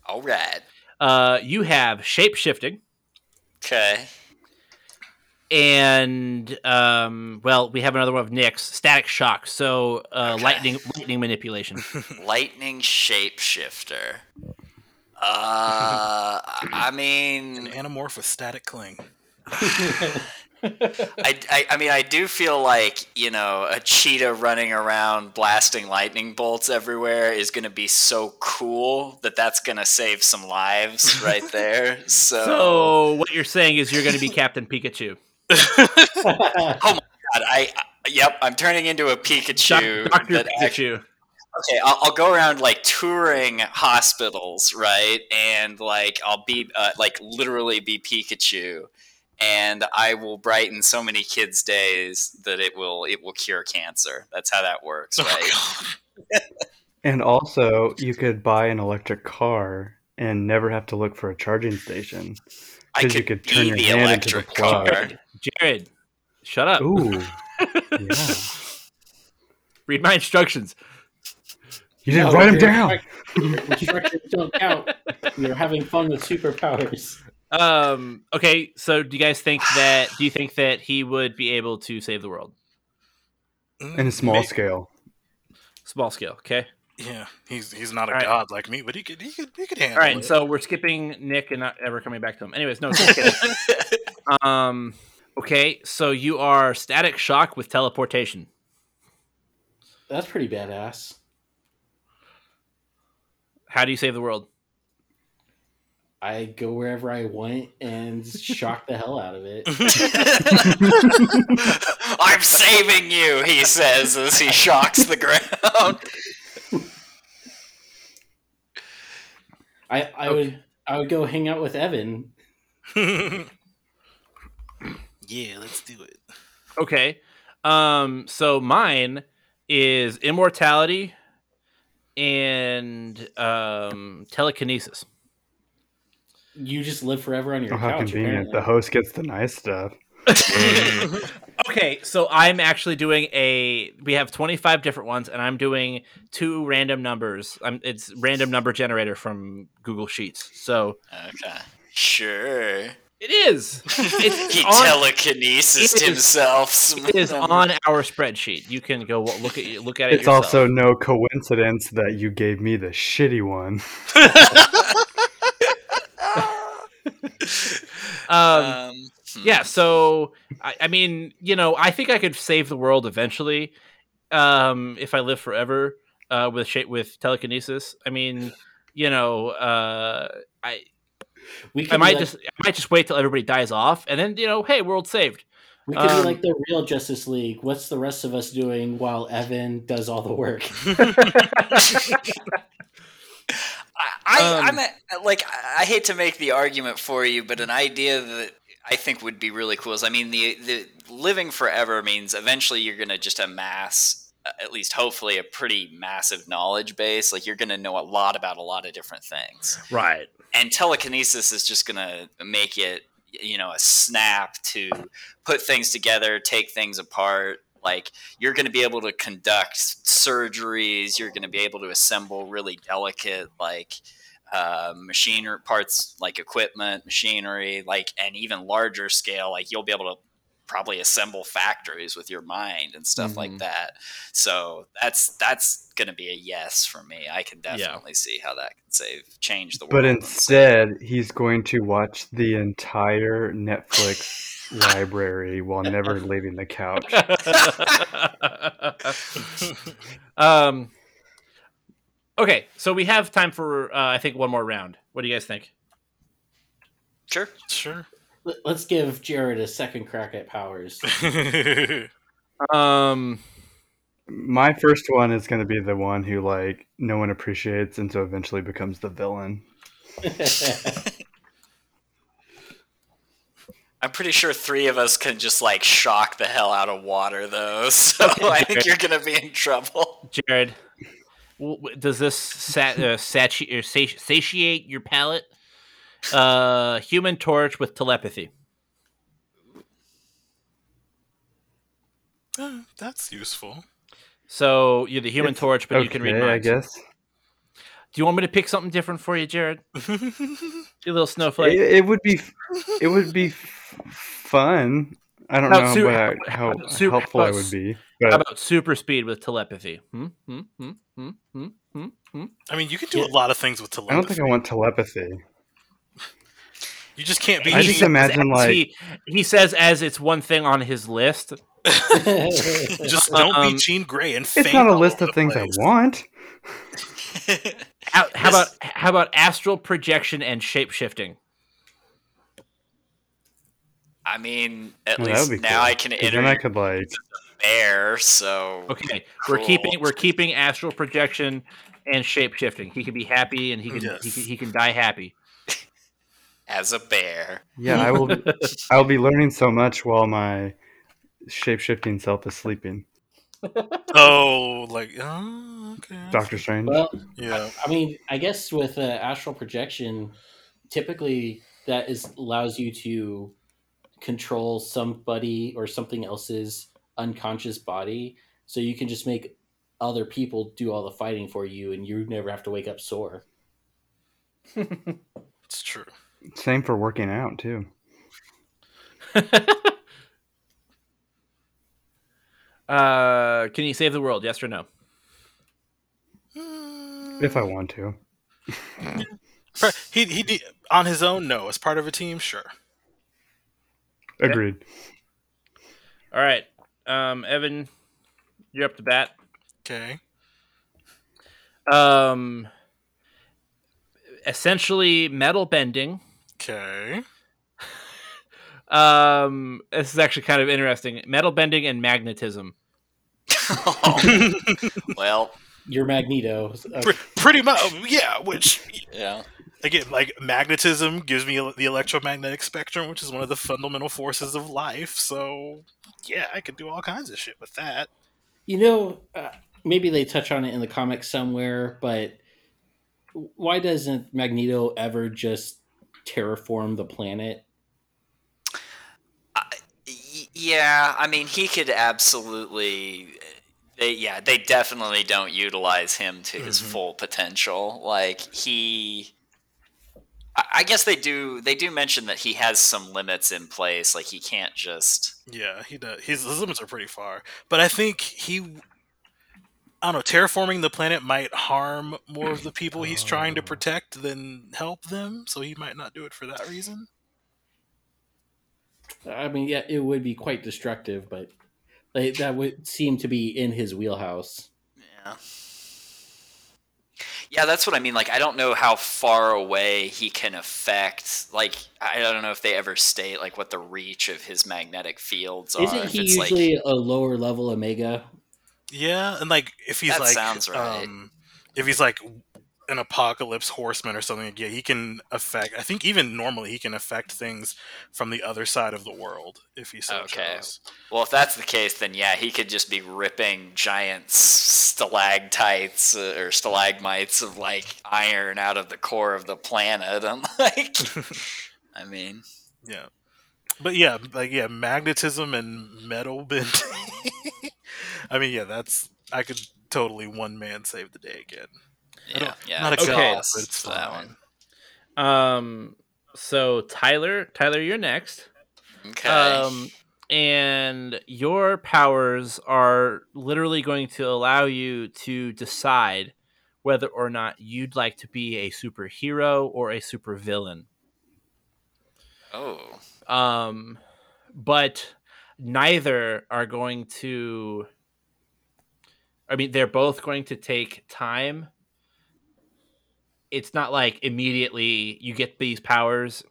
All right. You have shape-shifting. Okay. And, well, we have another one of Nick's, static shock, so okay. lightning manipulation. Lightning shape-shifter. I mean... An anamorph with static cling. I mean, I do feel like, you know, a cheetah running around blasting lightning bolts everywhere is going to be so cool that that's going to save some lives right there. So what you're saying is you're going to be Captain Pikachu. Oh my god! I'm turning into a Pikachu. Dr. Pikachu. Okay, I'll go around, like, touring hospitals, right? And, like, I'll be, literally be Pikachu. And I will brighten so many kids' days that it will cure cancer. That's how that works, right? And also, you could buy an electric car and never have to look for a charging station. Because you could turn your hand into the plug. Jared, shut up. Ooh, yeah. Read my instructions. You didn't write them down. Your instructions don't count. You're having fun with superpowers. Okay, so do you think that he would be able to save the world? In a small scale. Small scale, okay. Yeah, he's not a god like me, but he could handle it. All right, so we're skipping Nick and not ever coming back to him. Anyways, no, just kidding. Okay, so you are static shock with teleportation. That's pretty badass. How do you save the world? I go wherever I want and shock the hell out of it. I'm saving you, he says as he shocks the ground. I would go hang out with Evan. Yeah, let's do it. Okay. So mine is immortality and telekinesis. You just live forever on your couch. How convenient. The host gets the nice stuff. Okay, so I'm actually doing we have 25 different ones, and I'm doing 2 random numbers. It's random number generator from Google Sheets. So okay, sure. It is. He telekinesis himself. It is on our spreadsheet. You can go look at it It's yourself. Also no coincidence that you gave me the shitty one. Yeah, so I mean, you know, I think I could save the world eventually if I live forever with telekinesis. I mean, you know, I might just wait till everybody dies off, and then, you know, hey, world saved. We could be like the real Justice League. What's the rest of us doing while Evan does all the work? I hate to make the argument for you, but an idea that I think would be really cool is, I mean, the living forever means eventually you're going to just amass, at least hopefully, a pretty massive knowledge base. Like, you're going to know a lot about a lot of different things. Right. And telekinesis is just going to make it, you know, a snap to put things together, take things apart. Like, you're going to be able to conduct surgeries. You're going to be able to assemble really delicate, like, machinery parts, like equipment, machinery, like, and even larger scale. Like, you'll be able to probably assemble factories with your mind and stuff like that. So that's going to be a yes for me. I can definitely see how that can change the world. But instead, he's going to watch the entire Netflix library while never leaving the couch. Okay, so we have time for I think one more round. What do you guys think? Sure. Let's give Jared a second crack at powers. My first one is going to be the one who, like, no one appreciates, and so eventually becomes the villain. I'm pretty sure 3 of us can just, like, shock the hell out of water, though. So I think you're going to be in trouble. Jared, does this satiate your palate? Human Torch with telepathy. That's useful. So you're the Human Torch, but okay, you can read minds. I guess. Do you want me to pick something different for you, Jared? You little snowflake. It would be fun. I don't know how helpful I would be. But... How about super speed with telepathy? I mean, you can do a lot of things with telepathy. I don't think I want telepathy. You just can't be. I just imagine like he says as it's one thing on his list. Just don't be Jean Grey and faint. It's not a list of things I want. How about astral projection and shapeshifting? I mean, at least now cool. I can enter. Then I could like bear. So okay, cool. we're keeping astral projection and shapeshifting. He can be happy, and he can die happy. As a bear. Yeah, I will be learning so much while my shape-shifting self is sleeping. Okay. Doctor Strange. Well, yeah. I mean, I guess with astral projection, typically that allows you to control somebody or something else's unconscious body, so you can just make other people do all the fighting for you, and you never have to wake up sore. It's true. Same for working out, too. Can you save the world, yes or no? If I want to. he on his own, no. As part of a team, sure. Agreed. Okay. All right. Evan, you're up to bat. Okay. Essentially metal bending. Okay. This is actually kind of interesting. Metal bending and magnetism. Oh. Well, you're Magneto. Pretty much, yeah. Which, yeah. Again, like magnetism gives me the electromagnetic spectrum, which is one of the fundamental forces of life. So, yeah, I could do all kinds of shit with that. You know, maybe they touch on it in the comics somewhere, but why doesn't Magneto ever just terraform the planet? Yeah, I mean, he could absolutely... They definitely don't utilize him to his full potential. Like, he... I guess they do mention that he has some limits in place. Like, he can't just... Yeah, he does. His limits are pretty far. But I think he... I don't know, terraforming the planet might harm more of the people he's trying to protect than help them, so he might not do it for that reason. I mean, yeah, it would be quite destructive, but that would seem to be in his wheelhouse. Yeah. Yeah, that's what I mean. Like, I don't know how far away he can affect. Like, I don't know if they ever state, like, what the reach of his magnetic fields are. Isn't he usually a lower level Omega? Yeah, and like if he's that like sounds right. If he's like an apocalypse horseman or something, yeah, he can affect. I think even normally he can affect things from the other side of the world if he so chose. Well, if that's the case, then yeah, he could just be ripping giant stalactites or stalagmites of like iron out of the core of the planet. I'm like, I mean, yeah, but yeah, like yeah, magnetism and metal bending. I mean, yeah, I could totally one man save the day again. Yeah. Not a job, but it's fine. So Tyler, you're next. Okay. And your powers are literally going to allow you to decide whether or not you'd like to be a superhero or a supervillain. Oh. But neither are going to... I mean, they're both going to take time. It's not like immediately you get these powers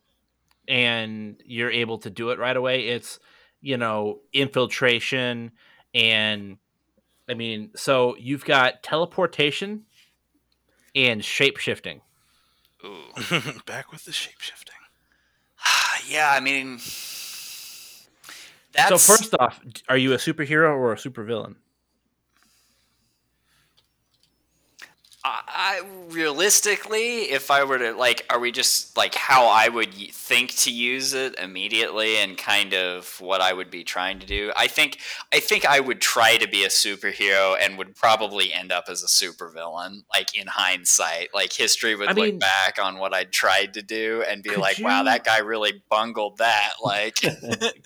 and you're able to do it right away. It's, you know, infiltration and, I mean, so you've got teleportation and shapeshifting. Ooh. Back with the shapeshifting. Yeah, I mean... That's... So first off, are you a superhero or a supervillain? I Realistically, if I were to, like, are we just, like, how I would think to use it immediately and kind of what I would be trying to do? I think I would try to be a superhero and would probably end up as a supervillain, like, in hindsight. Like, history would look back on what I tried to do and be like, wow, that guy really bungled that. Like,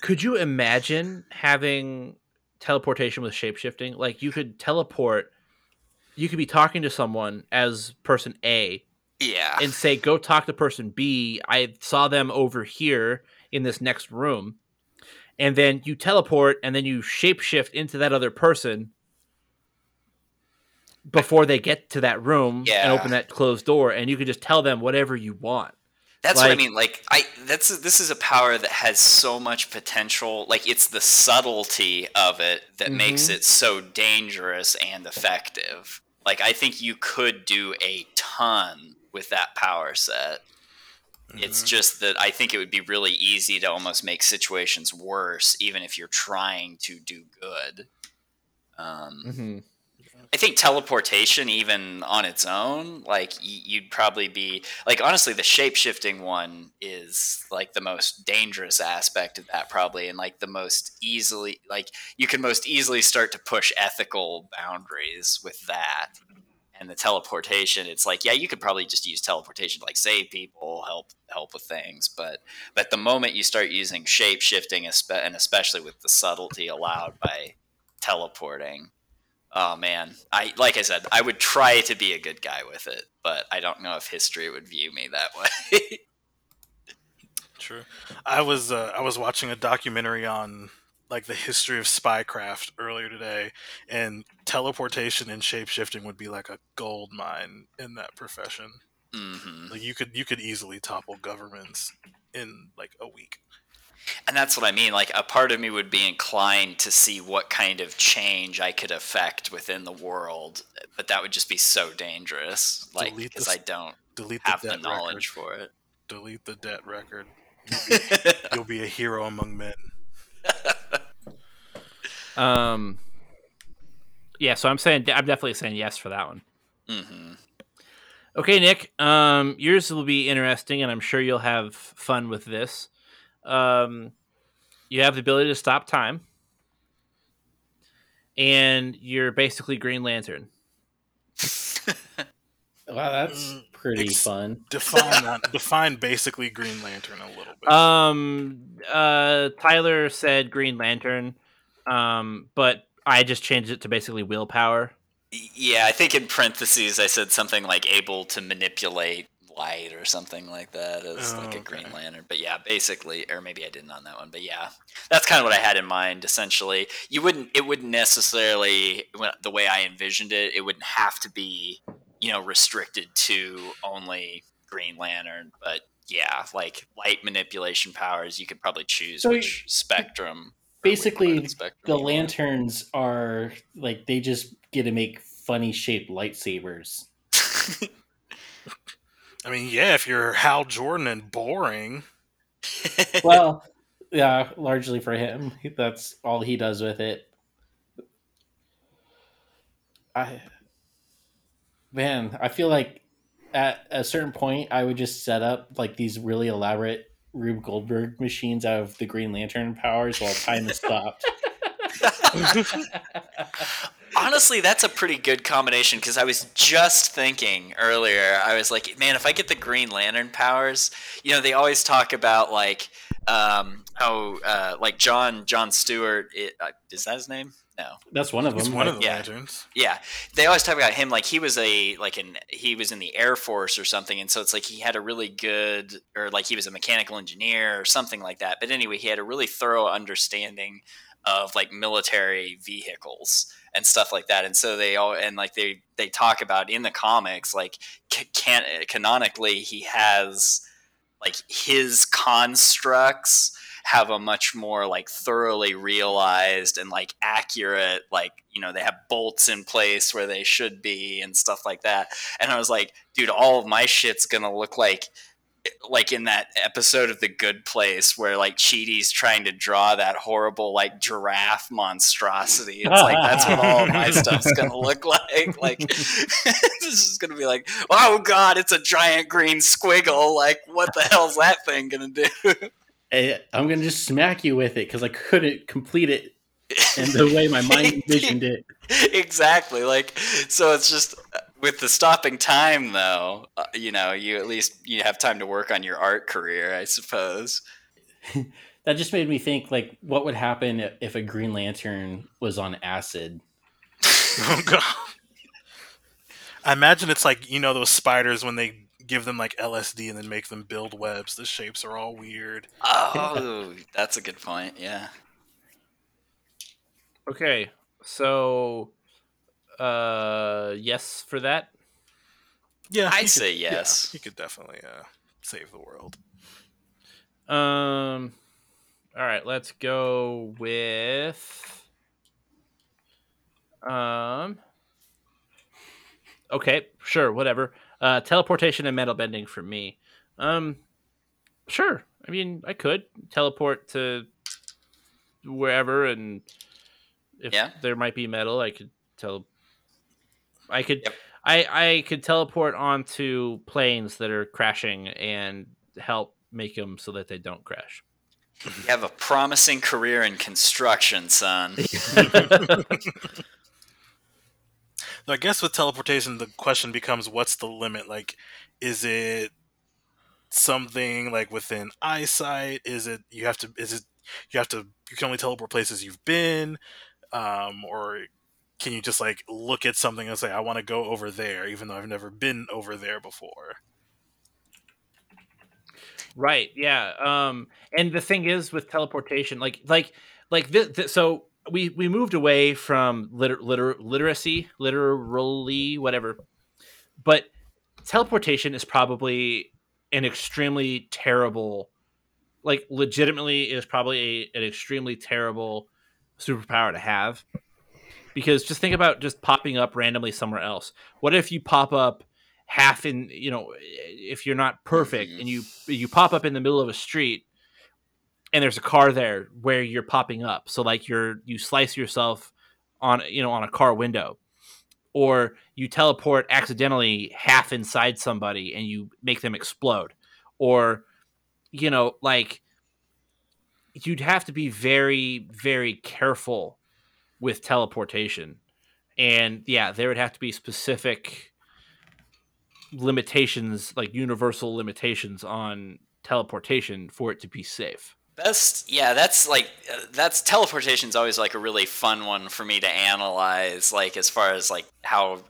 could you imagine having teleportation with shapeshifting? Like, you could teleport... You could be talking to someone as person A, and say, go talk to person B. I saw them over here in this next room. And then you teleport and then you shapeshift into that other person before they get to that room and open that closed door. And you could just tell them whatever you want. That's like, what I mean. Like, this is a power that has so much potential. Like, it's the subtlety of it that makes it so dangerous and effective. Like, I think you could do a ton with that power set. It's just that I think it would be really easy to almost make situations worse, even if you're trying to do good. I think teleportation, even on its own, like, you'd probably be... Like, honestly, the shape-shifting one is, like, the most dangerous aspect of that, probably, and, like, the most easily... Like, you can most easily start to push ethical boundaries with that. And the teleportation, it's like, yeah, you could probably just use teleportation to, like, save people, help with things, but the moment you start using shape-shifting, and especially with the subtlety allowed by teleporting... Oh, man. Like I said, I would try to be a good guy with it, but I don't know if history would view me that way. True. I was watching a documentary on, like, the history of spycraft earlier today, and teleportation and shapeshifting would be like a gold mine in that profession. Like, you could easily topple governments in, like, a week. And that's what I mean. Like, a part of me would be inclined to see what kind of change I could affect within the world, but that would just be so dangerous. Like, because I don't have the knowledge for it. Delete the debt record. You'll be a hero among men. Yeah. So I'm definitely saying yes for that one. Okay, Nick. Yours will be interesting, and I'm sure you'll have fun with this. You have the ability to stop time, and you're basically Green Lantern. Wow, that's pretty fun. Define basically Green Lantern a little bit. Tyler said Green Lantern, but I just changed it to basically willpower. Yeah, I think in parentheses I said something like able to manipulate light or something like that as like a Green Lantern, but yeah, basically, or maybe I didn't on that one, but yeah, that's kind of what I had in mind. Essentially, it wouldn't necessarily, the way I envisioned it, it wouldn't have to be, you know, restricted to only Green Lantern, but yeah, like light manipulation powers, you could probably choose which spectrum. Basically, the lanterns are like, they just get to make funny shaped lightsabers. I mean, yeah, if you're Hal Jordan and boring. Well, yeah, largely for him. That's all he does with it. I feel like at a certain point, I would just set up like these really elaborate Rube Goldberg machines out of the Green Lantern powers while time is stopped. Honestly, that's a pretty good combination, because I was just thinking earlier, I was like, man, if I get the Green Lantern powers, you know, they always talk about like like John Stewart, is that his name? No. That's one of them. It's one of the lanterns. Yeah. They always talk about him like he was he was in the Air Force or something, and so it's like he had a really good, or like he was a mechanical engineer or something like that. But anyway, he had a really thorough understanding of like military vehicles and stuff like that, and so they talk about in the comics like canonically he has like his constructs have a much more like thoroughly realized and like accurate, like, you know, they have bolts in place where they should be and stuff like that, and I was like, dude, all of my shit's gonna look like like in that episode of The Good Place where like Chidi's trying to draw that horrible like giraffe monstrosity. It's like, that's what all my stuff's going to look like. Like this is going to be like, oh God, it's a giant green squiggle. Like what the hell's that thing going to do? I'm going to just smack you with it because I couldn't complete it in the way my mind envisioned it. Exactly. Like, so it's just with the stopping time though, you know, you at least you have time to work on your art career, I suppose. That just made me think like what would happen if a Green Lantern was on acid. Oh God. I imagine it's like, you know, those spiders when they give them like LSD and then make them build webs. The shapes are all weird. Oh, that's a good point. Yeah. Okay. So, yes for that? Yeah. I say yes. Yeah, you could definitely save the world. All right, let's go with... Okay, sure, whatever. Teleportation and metal bending for me. Sure. I mean, I could teleport to wherever and... If there might be metal, I could I could teleport onto planes that are crashing and help make them so that they don't crash. You have a promising career in construction, son. So I guess with teleportation, the question becomes, what's the limit? Like, is it something like within eyesight? You can only teleport places you've been? Or can you just like look at something and say, I want to go over there, even though I've never been over there before? Right. Yeah. And the thing is with teleportation, so we moved away from literally, whatever, but teleportation is probably an extremely terrible, like legitimately is probably an extremely terrible superpower to have, because just think about just popping up randomly somewhere else. What if you pop up half in, you know, if you're not perfect and you pop up in the middle of a street and there's a car there where you're popping up, so like you slice yourself on, you know, on a car window, or you teleport accidentally half inside somebody and you make them explode, or you know, like you'd have to be very, very careful with teleportation. And yeah, there would have to be specific limitations, like universal limitations on teleportation for it to be safe. Teleportation's always like a really fun one for me to analyze, like as far as like how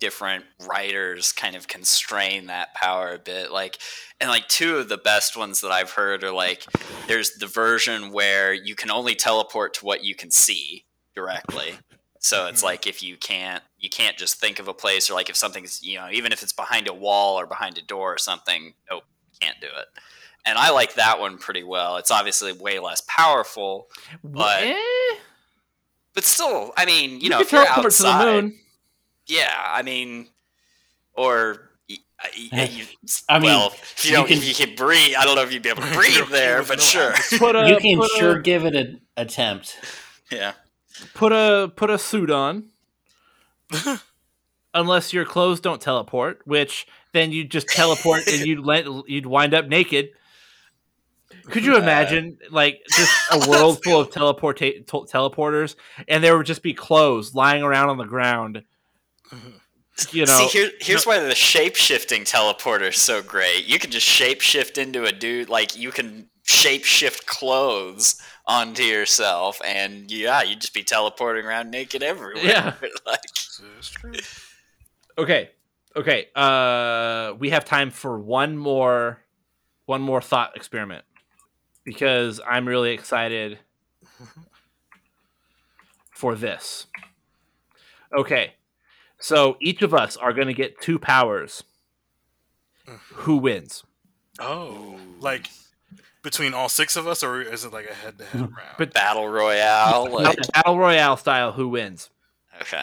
different writers kind of constrain that power a bit, like, and like two of the best ones that I've heard are like, there's the version where you can only teleport to what you can see directly, so it's like if you can't just think of a place, or like if something's, you know, even if it's behind a wall or behind a door or something, nope, can't do it. And I like that one pretty well. It's obviously way less powerful, but still, I mean, you know, if you're outside to the moon. Yeah, I mean, or if you can breathe. I don't know if you'd be able to breathe there, but sure, give it an attempt. Yeah, put a suit on, unless your clothes don't teleport, which then you just teleport and you'd wind up naked. Could you imagine like just a world full of teleporters, and there would just be clothes lying around on the ground? You know, see, here's why the shape-shifting teleporter is so great. You can just shape-shift into a dude, like you can shape-shift clothes onto yourself, and yeah, you'd just be teleporting around naked everywhere. Yeah. Like... Okay. We have time for one more thought experiment, because I'm really excited for this. Okay. So each of us are going to get two powers. Who wins? Oh, like between all six of us, or is it like a head-to-head round? But battle royale, battle royale style. Who wins? Okay.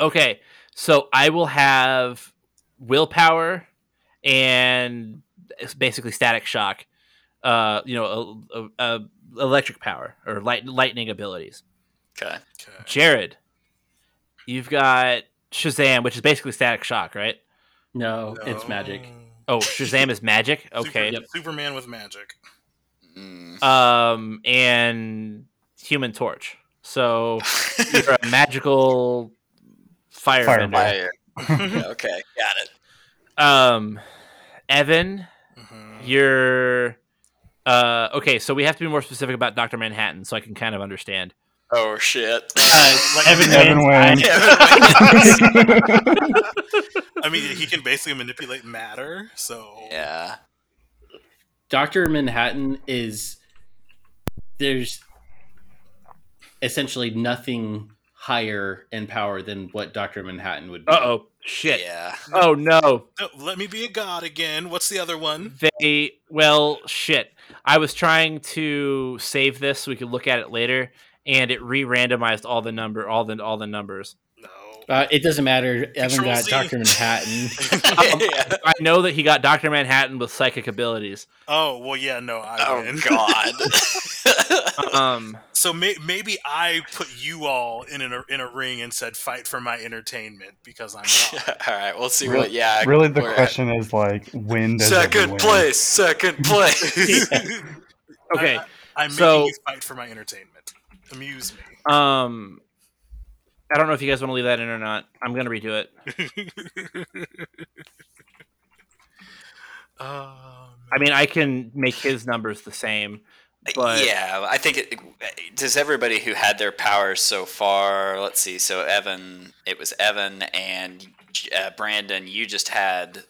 Oh. Okay. So I will have willpower and basically static shock, electric power or lightning abilities. Okay. Jared, you've got Shazam, which is basically static shock, right? No. It's magic. Oh, Shazam is magic? Okay. Superman with magic. And Human Torch. So you're a magical firebender. Okay, got it. Evan, you're okay, so we have to be more specific about Dr. Manhattan so I can kind of understand. Oh shit. Evan Wayne. I mean, he can basically manipulate matter, so yeah. Dr. Manhattan is there's essentially nothing higher in power than what Dr. Manhattan would be. Uh-oh. Shit. Yeah. Oh, no. Let me be a god again. What's the other one? Well, shit. I was trying to save this so we could look at it later, and it re-randomized all the numbers. No. It doesn't matter. Evan got Dr. Manhattan. Yeah. I know that he got Dr. Manhattan with psychic abilities. Oh, well, yeah, no. I win. God. So maybe I put you all in a ring and said, fight for my entertainment because I'm God. All right, we'll see. Really, the question is, like, when does Second place. Yeah. Okay. I'm making you fight for my entertainment. Amuse me. I don't know if you guys want to leave that in or not. I'm going to redo it. I mean, I can make his numbers the same. But... Yeah, I think does everybody who had their powers so far, let's see, so Evan and Brandon, you just had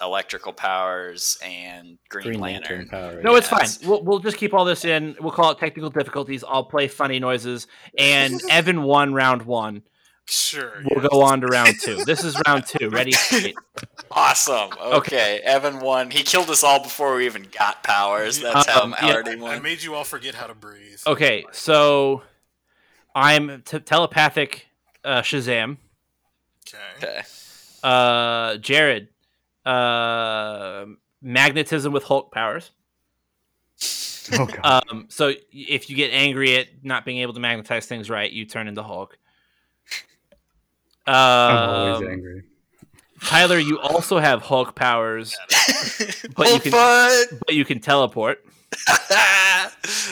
electrical powers and Green Lantern powers. No, it's fine. We'll just keep all this in. We'll call it technical difficulties. I'll play funny noises. And Evan won round one. Sure. We'll go on to round two. This is round two. Ready? Awesome. Okay. Evan won. He killed us all before we even got powers. That's how Hardy won. I made you all forget how to breathe. Okay. So I'm telepathic Shazam. Okay. Jared. Magnetism with Hulk powers. Oh, God. So if you get angry at not being able to magnetize things right, you turn into Hulk. I'm always angry. Tyler, you also have Hulk powers, but you can teleport.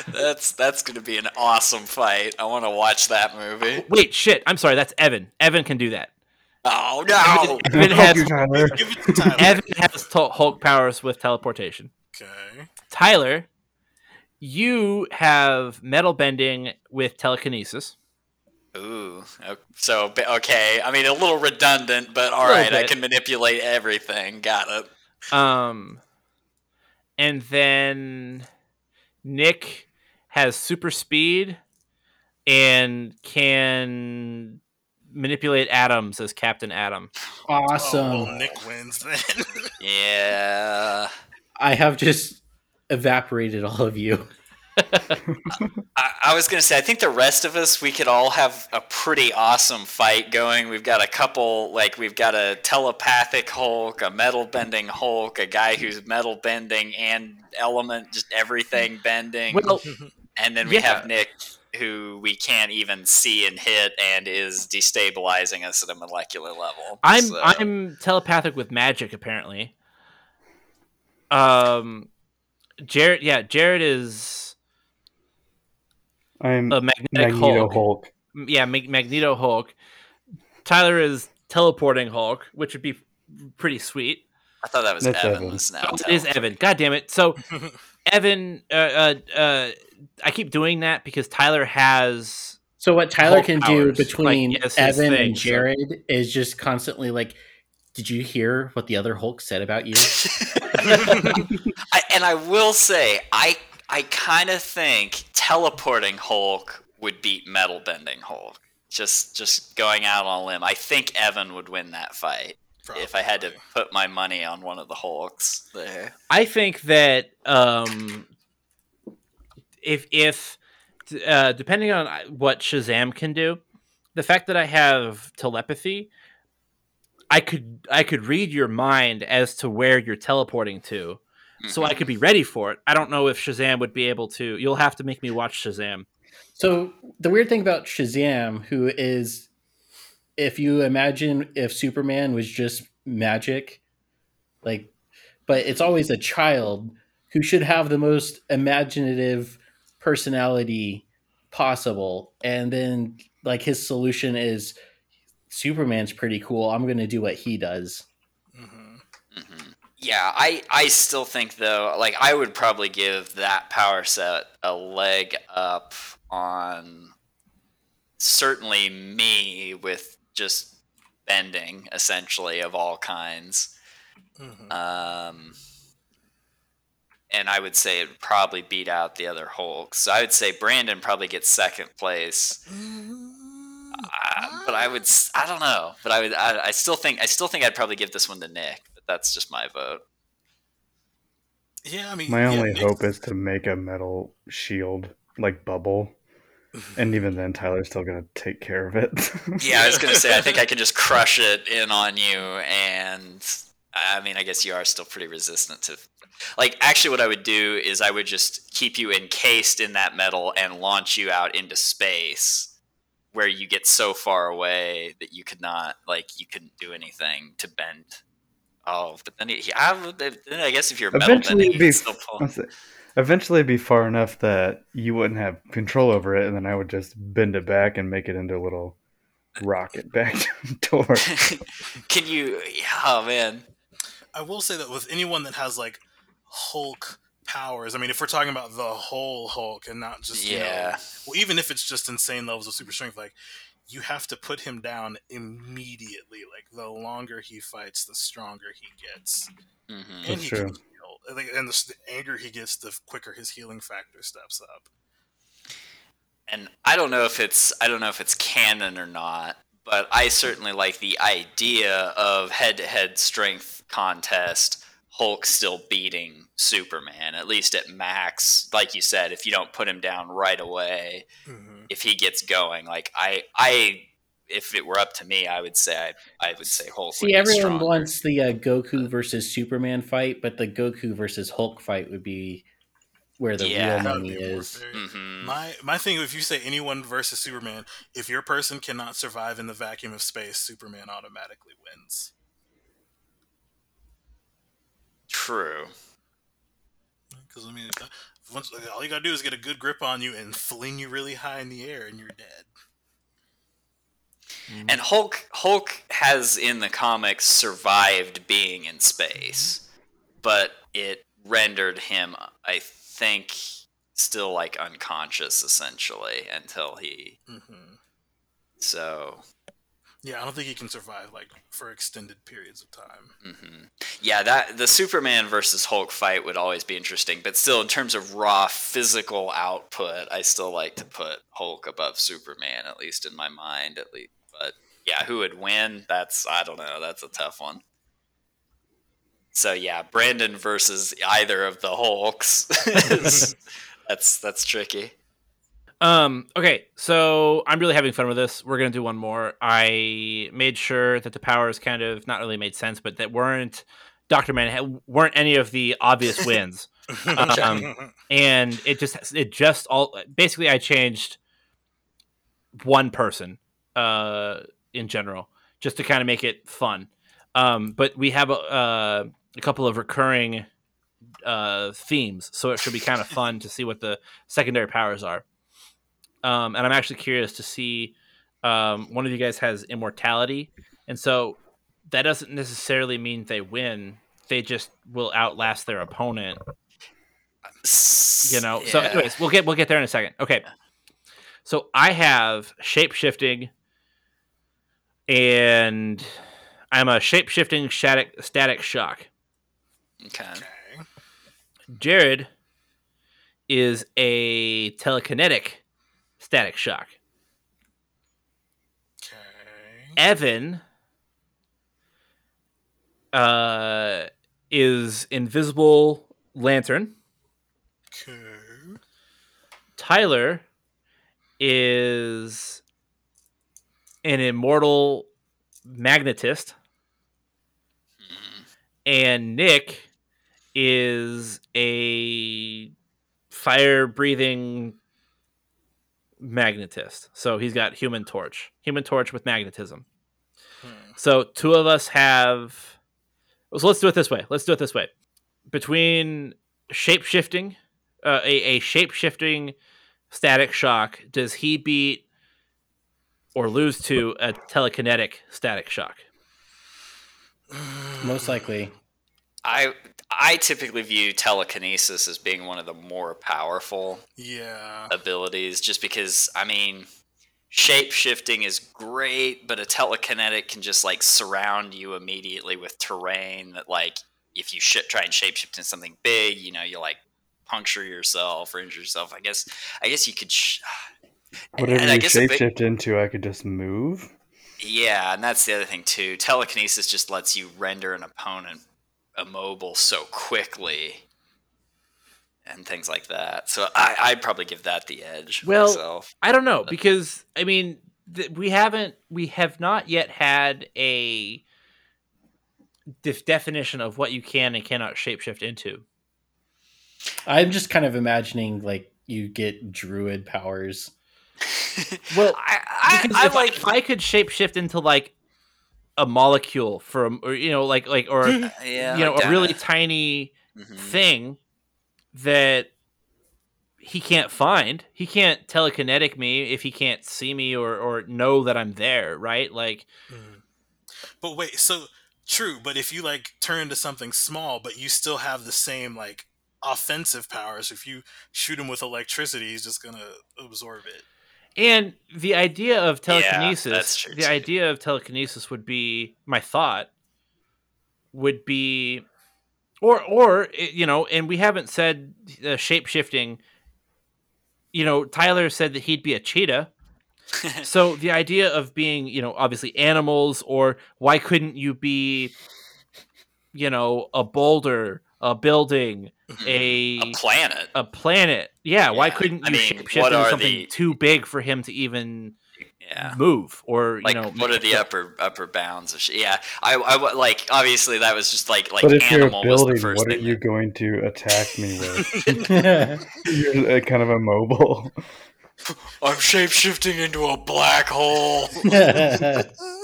That's going to be an awesome fight. I want to watch that movie. Wait, shit. I'm sorry. That's Evan. Evan can do that. Oh, no! Evan has Hulk powers with teleportation. Okay. Tyler, you have metal bending with telekinesis. Ooh. So, okay. I mean, a little redundant, but all right. I can manipulate everything. Got it. And then Nick has super speed and can... manipulate atoms as Captain Atom. Awesome. Oh, well, Nick wins then. Yeah. I have just evaporated all of you. I was going to say, I think the rest of us, we could all have a pretty awesome fight going. We've got a couple, like, we've got a telepathic Hulk, a metal bending Hulk, a guy who's metal bending and element, just everything bending. Well, and then we have Nick, who we can't even see and hit and is destabilizing us at a molecular level. I'm telepathic with magic, apparently. Jared is I'm a Magneto Hulk. Yeah, Magneto Hulk. Tyler is teleporting Hulk, which would be pretty sweet. I thought that was Evan. Oh, it is Evan. God damn it. So Evan, I keep doing that because Tyler has. So what Tyler can powers do between like, Evan thing, and Jared is just constantly like, "Did you hear what the other Hulk said about you?" And I will say, I kind of think teleporting Hulk would beat metal bending Hulk. Just going out on a limb, I think Evan would win that fight. Probably. If I had to put my money on one of the Hulks there. I think that if depending on what Shazam can do, the fact that I have telepathy, I could read your mind as to where you're teleporting to, so I could be ready for it. I don't know if Shazam would be able to. You'll have to make me watch Shazam. So the weird thing about Shazam, who is, if you imagine if Superman was just magic, like, but it's always a child who should have the most imaginative personality possible. And then like his solution is, Superman's pretty cool, I'm going to do what he does. Mm-hmm. Mm-hmm. Yeah, I still think, though, like, I would probably give that power set a leg up on certainly me with just bending, essentially, of all kinds. Mm-hmm. And I would say it would probably beat out the other Hulk. So I would say Brandon probably gets second place. Mm-hmm. But I would, I don't know, but I would, I still think I'd probably give this one to Nick, but that's just my vote. Yeah. I mean, my only hope is to make a metal shield like bubble. And even then Tyler's still going to take care of it. Yeah. I was going to say, I think I could just crush it in on you. And I mean, I guess you are still pretty resistant to, like, actually what I would do is I would just keep you encased in that metal and launch you out into space, where you get so far away that you could not, like, you couldn't do anything to bend. Oh, but then I guess if you're metal bending, you can still pull. Eventually it'd be far enough that you wouldn't have control over it, and then I would just bend it back and make it into a little rocket back door. Can you? Oh man, I will say that with anyone that has like Hulk powers, I mean, if we're talking about the whole Hulk and not just, you know, well, even if it's just insane levels of super strength, like, you have to put him down immediately. Like, the longer he fights, the stronger he gets. Mm-hmm. And that's true. Can heal. Like, and the anger he gets, the quicker his healing factor steps up. And I don't know if it's canon or not, but I certainly like the idea of head-to-head strength contest, Hulk still beating Superman, at least at max. Like you said, if you don't put him down right away, mm-hmm. if he gets going, like I, if it were up to me, I would say I would say Hulk. See, everyone wants the Goku versus Superman fight, but the Goku versus Hulk fight would be where the real money is. Mm-hmm. My thing, if you say anyone versus Superman, if your person cannot survive in the vacuum of space, Superman automatically wins. True. Because, I mean, once, all you gotta do is get a good grip on you and fling you really high in the air and you're dead. Mm-hmm. And Hulk has, in the comics, survived being in space. But it rendered him, I think, still, like, unconscious, essentially, until he... Mm-hmm. So... Yeah, I don't think he can survive, like, for extended periods of time. Mm-hmm. Yeah, the Superman versus Hulk fight would always be interesting, but still, in terms of raw physical output, I still like to put Hulk above Superman, at least in my mind, at least. But yeah, who would win? I don't know. That's a tough one. So yeah, Brandon versus either of the Hulks. that's tricky. Okay, so I'm really having fun with this. We're going to do one more. I made sure that the powers kind of not really made sense, but that weren't Dr. Manhattan, weren't any of the obvious wins. And it just all, basically I changed one person, in general, just to kind of make it fun. But we have, a couple of recurring, themes. So it should be kind of fun to see what the secondary powers are. And I'm actually curious to see, one of you guys has immortality. And so that doesn't necessarily mean they win. They just will outlast their opponent, you know? Yeah. So anyways, we'll get there in a second. Okay. So I have shape-shifting, and I'm a shape-shifting static shock. Okay. Jared is a telekinetic static shock. Okay. Evan is invisible lantern. Okay. Tyler is an immortal magnetist. And Nick is a fire-breathing magnetist. So he's got Human Torch with magnetism. So two of us have... So let's do it this way. Between shape-shifting, a shape-shifting static shock, does he beat or lose to a telekinetic static shock? Most likely. I typically view telekinesis as being one of the more powerful abilities, just because, I mean... Shape-shifting is great, but a telekinetic can just, like, surround you immediately with terrain that, like, if you try and shape-shift into something big, you know, you, like, puncture yourself or injure yourself. I guess you could... Whatever you shape-shift into, I could just move? Yeah, and that's the other thing, too. Telekinesis just lets you render an opponent immobile so quickly and things like that. So I'd probably give that the edge myself. I don't know, because, I mean, we have not yet had a definition of what you can and cannot shapeshift into. I'm just kind of imagining, like, you get druid powers. Well, I could shapeshift into, like, a molecule from, or, you know, like, or, yeah, you know, a really tiny thing that he can't find. He can't telekinetic me if he can't see me or know that I'm there, right? Like, but wait, so true. But if you, like, turn to something small, but you still have the same, like, offensive powers, if you shoot him with electricity, he's just gonna absorb it. And the idea of telekinesis, idea of telekinesis would be my thought would be. Or you know, and we haven't said shape-shifting. You know, Tyler said that he'd be a cheetah. So the idea of being, you know, obviously animals, or why couldn't you be, you know, a boulder, a building, a planet? Yeah, why couldn't you shape-shift into something too big for him to even... move, or, like, you know, what are the upper bounds of shit? Yeah, I like, obviously that was just like but if animal you're building, was the first what thing are you going to attack me with? You're kind of immobile. I'm shape-shifting into a black hole.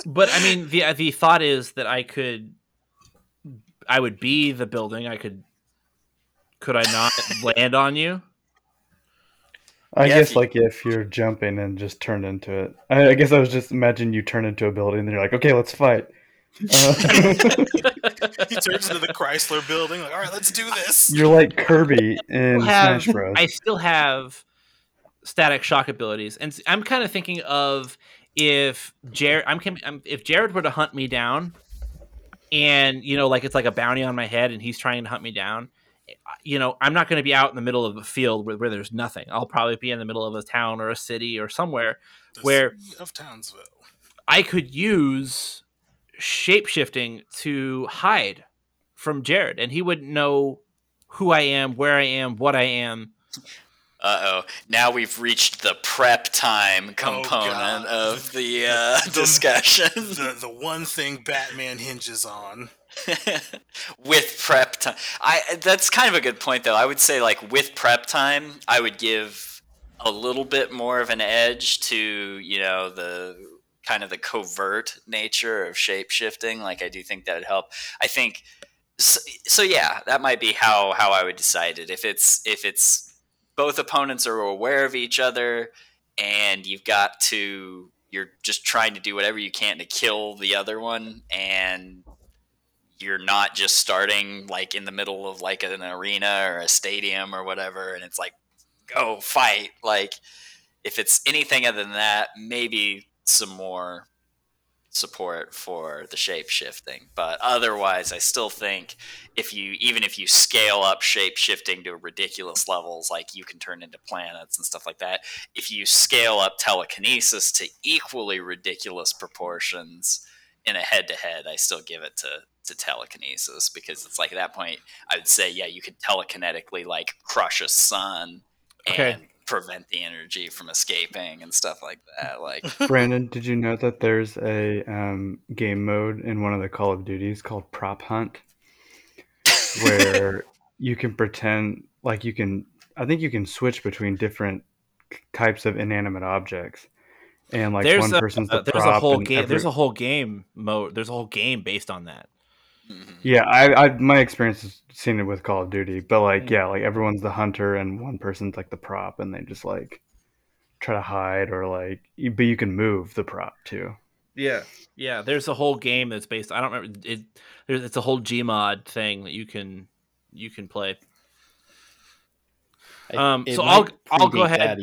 But I mean, the thought is that I would be the building. Could I not land on you? I guess like if you're jumping and just turned into it. I guess I was just imagining you turn into a building and you're like, okay, let's fight. He turns into the Chrysler building. Like, all right, let's do this. You're like Kirby in Smash Bros. I still have static shock abilities, and I'm kind of thinking of if Jared were to hunt me down, and, you know, like, it's like a bounty on my head, and he's trying to hunt me down. You know, I'm not going to be out in the middle of a field where there's nothing. I'll probably be in the middle of a town or a city or somewhere where of Townsville. I could use shapeshifting to hide from Jared, and he wouldn't know who I am, where I am, what I am. Uh-oh. Now we've reached the prep time component of the discussion. The one thing Batman hinges on. With prep time, that's kind of a good point, though. I would say, like, with prep time, I would give a little bit more of an edge to, you know, the kind of the covert nature of shape shifting. Like, I do think that would help. I think so. Yeah, that might be how I would decide it. If it's both opponents are aware of each other, and you're just trying to do whatever you can to kill the other one, and you're not just starting, like, in the middle of, like, an arena or a stadium or whatever, and it's like, go fight. Like, if it's anything other than that, maybe some more support for the shape-shifting. But otherwise, I still think even if you scale up shape-shifting to ridiculous levels, like, you can turn into planets and stuff like that, if you scale up telekinesis to equally ridiculous proportions in a head-to-head, I still give it to telekinesis, because it's like, at that point I would say, yeah, you could telekinetically, like, crush a sun and prevent the energy from escaping and stuff like that. Like, Brandon, did you know that there's a game mode in one of the Call of Duties called Prop Hunt? where you can pretend like you can. I think you can switch between different types of inanimate objects, and like there's one person's the prop. There's a whole game mode. There's a whole game based on that. Yeah, I my experience has seen it with Call of Duty, but like yeah, like everyone's the hunter and one person's like the prop, and they just like try to hide or like. But you can move the prop too. Yeah, yeah. There's a whole game that's based. I don't remember it. It's a whole Gmod thing that you can play. So I'll go ahead.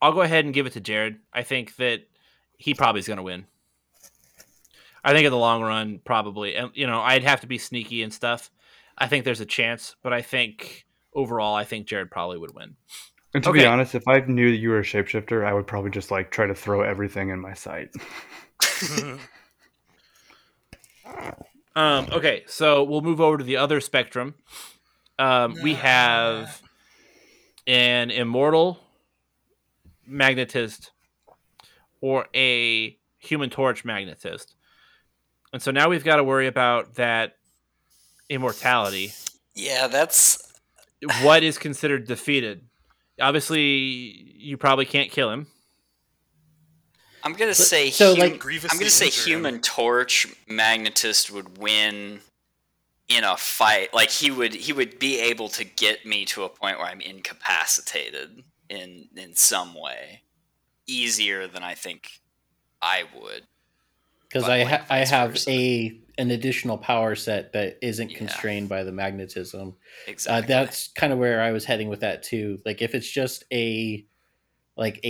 I'll go ahead and give it to Jared. I think that he probably is going to win. I think in the long run, probably. And you know, I'd have to be sneaky and stuff. I think there's a chance, but I think overall, I think Jared probably would win. And to be honest, if I knew that you were a shapeshifter, I would probably just like try to throw everything in my sight. Okay, so we'll move over to the other spectrum. We have an immortal magnetist or a Human Torch magnetist. And so now we've got to worry about that immortality. Yeah, that's... what is considered defeated? Obviously, you probably can't kill him. I'm going to say Human Torch magnetist would win in a fight. Like, he would be able to get me to a point where I'm incapacitated in some way. Easier than I think I would. Because I have an additional power set that isn't constrained by the magnetism. Exactly. That's kind of where I was heading with that too. Like if it's just a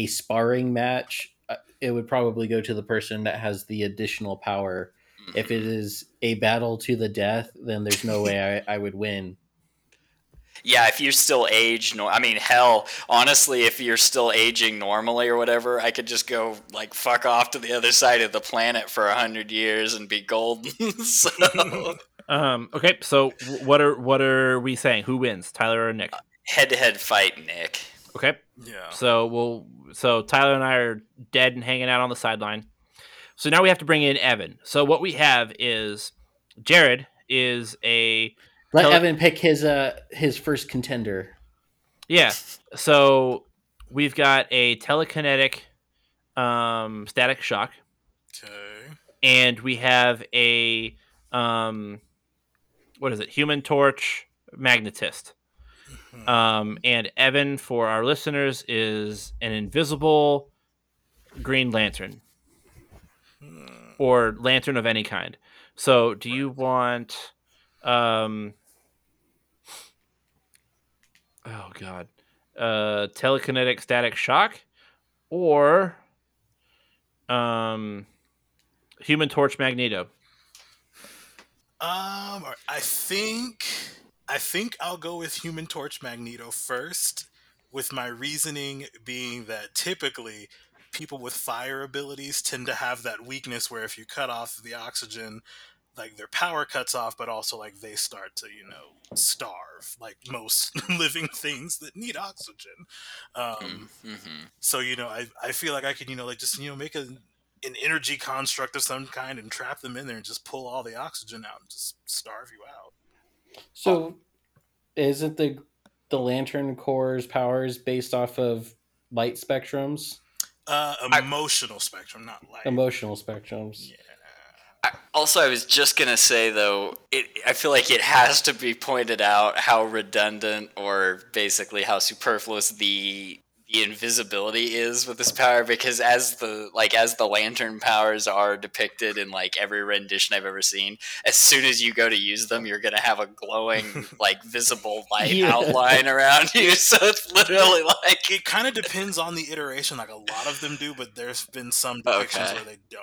sparring match, it would probably go to the person that has the additional power. Mm-hmm. If it is a battle to the death, then there's no way I would win. Yeah, if you're still aged, if you're still aging normally or whatever, I could just go like fuck off to the other side of the planet for 100 years and be golden. So, okay, so what are we saying? Who wins, Tyler or Nick? Head-to-head fight, Nick. Okay. Yeah. So Tyler and I are dead and hanging out on the sideline. So now we have to bring in Evan. So what we have is Jared is a. Let Evan pick his first contender. Yeah, so we've got a telekinetic static shock. Okay. And we have a, Human Torch magnetist. Mm-hmm. And Evan, for our listeners, is an invisible Green Lantern. Mm. Or lantern of any kind. So do you want... telekinetic static shock or Human Torch Magneto? I think I'll go with Human Torch Magneto first, with my reasoning being that typically people with fire abilities tend to have that weakness where if you cut off the oxygen, like their power cuts off, but also like they start to, starve like most living things that need oxygen. So, I feel like I could, make an energy construct of some kind and trap them in there and just pull all the oxygen out and just starve you out. So isn't the Lantern Corps' powers based off of light spectrums? Emotional spectrum, not light. Emotional spectrums. Yeah. I was just going to say, though, I feel like it has to be pointed out how redundant or basically how superfluous the invisibility is with this power, because as the lantern powers are depicted in like every rendition I've ever seen, as soon as you go to use them, you're going to have a glowing like visible light outline around you. So it's literally like... It kind of depends on the iteration. Like a lot of them do, but there's been some depictions where they don't.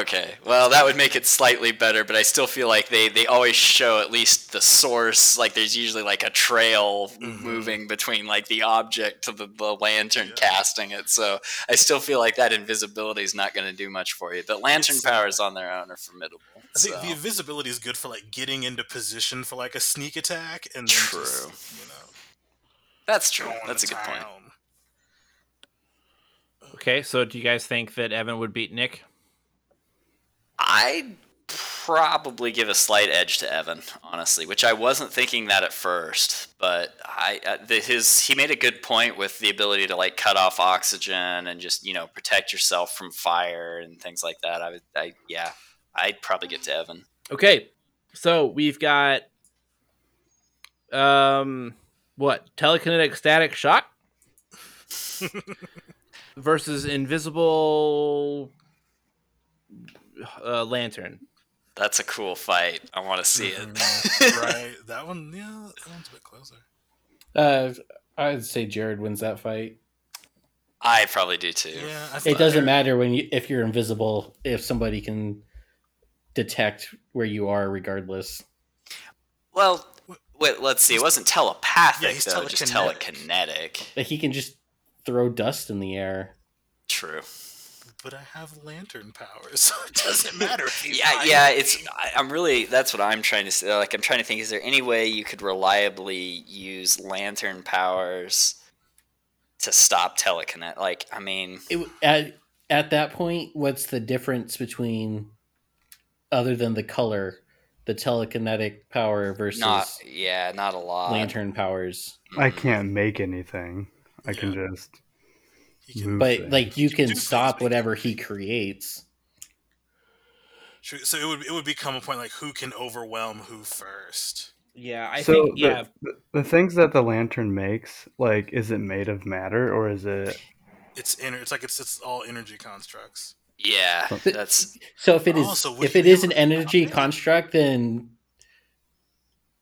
Okay, well, that would make it slightly better, but I still feel like they always show at least the source. Like, there's usually, like, a trail moving between, like, the object to the lantern casting it. So I still feel like that invisibility is not going to do much for you. The lantern powers on their own are formidable. I think the invisibility is good for, like, getting into position for, like, a sneak attack. And true. Just, that's true. That's a good point. Okay, so do you guys think that Evan would beat Nick? I probably give a slight edge to Evan, honestly, which I wasn't thinking that at first, but he made a good point with the ability to like cut off oxygen and just, you know, protect yourself from fire and things like that. I'd probably get to Evan. Okay. So we've got, telekinetic static shock versus invisible lantern. That's a cool fight. I want to see it. Right. That one, yeah, that one's a bit closer. I'd say Jared wins that fight. I probably do too. Yeah, it doesn't matter if you're invisible, if somebody can detect where you are regardless. Well, wait, let's see. It wasn't telepathic, though, just telekinetic. But he can just throw dust in the air. True. But I have lantern powers, so it doesn't matter. That's what I'm trying to say. Like, I'm trying to think, is there any way you could reliably use lantern powers to stop telekinetic? Like, I mean... At that point, what's the difference between, other than the color, the telekinetic power versus... Not a lot. Lantern powers. I can't make anything. I can just... But like you can stop whatever he creates. So it would become a point like who can overwhelm who first. Yeah, I think. The things that the lantern makes, like, is it made of matter or is it? It's all energy constructs. Yeah, that's so. If it is an energy construct, then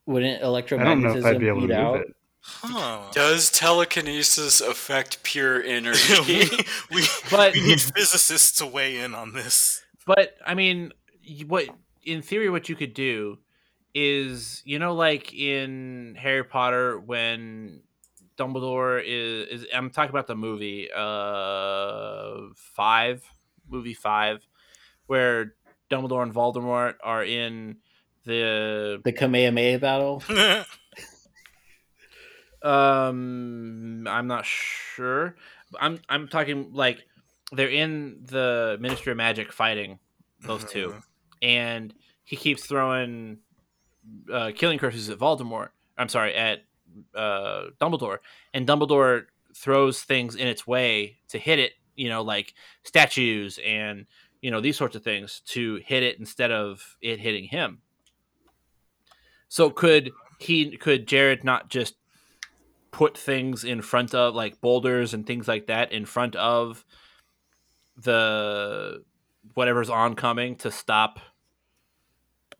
wouldn't electromagnetism beat out? It. Huh. Does telekinesis affect pure energy? We need physicists to weigh in on this. But I mean, in theory, what you could do is, you know, like in Harry Potter when Dumbledore is I'm talking about the movie movie 5, where Dumbledore and Voldemort are in the Kamehameha battle. I'm not sure. I'm talking like they're in the Ministry of Magic fighting those two, and he keeps throwing killing curses at Voldemort. I'm sorry, at Dumbledore, and Dumbledore throws things in its way to hit it. You know, like statues and you know these sorts of things to hit it instead of it hitting him. So could Jared not just put things in front of like boulders and things like that in front of the whatever's oncoming to stop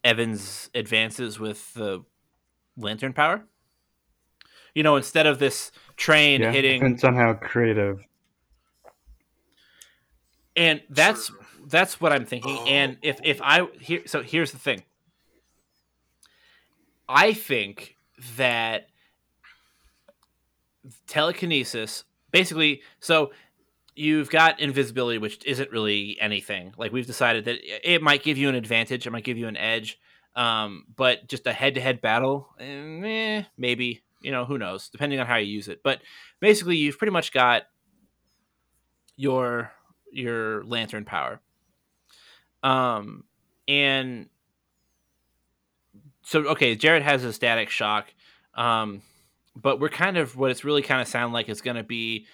Evan's advances with the lantern power, you know, instead of this train hitting and somehow creative. And that's what I'm thinking. Oh. And here's the thing. I think that telekinesis basically, so you've got invisibility, which isn't really anything. Like we've decided that it might give you an advantage, it might give you an edge, but just a head-to-head battle, maybe, you know, who knows, depending on how you use it. But basically you've pretty much got your lantern power, and so okay, Jared has a static shock, but we're kind of, what it's really kind of sound like is going to be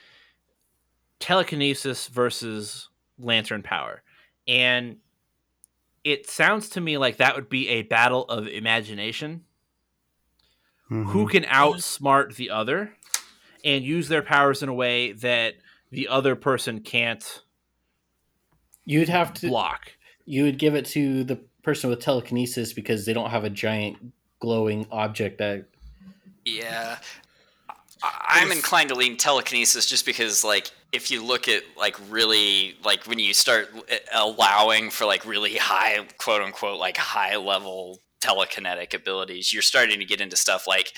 telekinesis versus lantern power. And it sounds to me like that would be a battle of imagination. Mm-hmm. Who can outsmart the other and use their powers in a way that the other person can't You'd have to block. You would give it to the person with telekinesis because they don't have a giant glowing object that... Yeah, I'm inclined to lean telekinesis just because, like, if you look at, like, really, like, when you start allowing for, like, really high, quote-unquote, like, high-level telekinetic abilities, you're starting to get into stuff like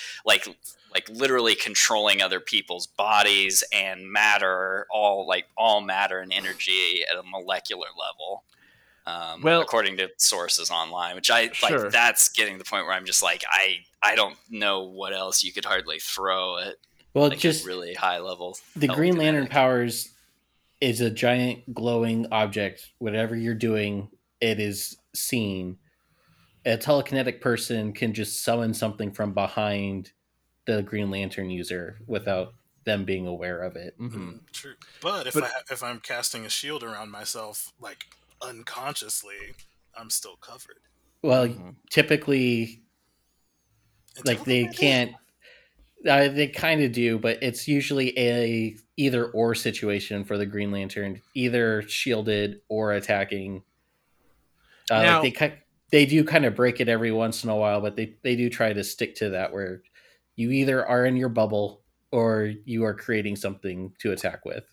literally controlling other people's bodies and matter, all matter and energy at a molecular level. According to sources online, which I like, that's getting to the point where I'm just like, I don't know what else you could hardly throw at. Well, like, just really high level. The Green Lantern powers is a giant glowing object. Whatever you're doing, it is seen. a telekinetic person can just summon something from behind the Green Lantern user without them being aware of it. Mm-hmm. True. But if I'm casting a shield around myself, like unconsciously, I'm still covered. Well, mm-hmm. Typically, like they can't. They kind of do, but it's usually a either or situation for the Green Lantern, either shielded or attacking. Now, like they do kind of break it every once in a while, but they do try to stick to that where you either are in your bubble or you are creating something to attack with.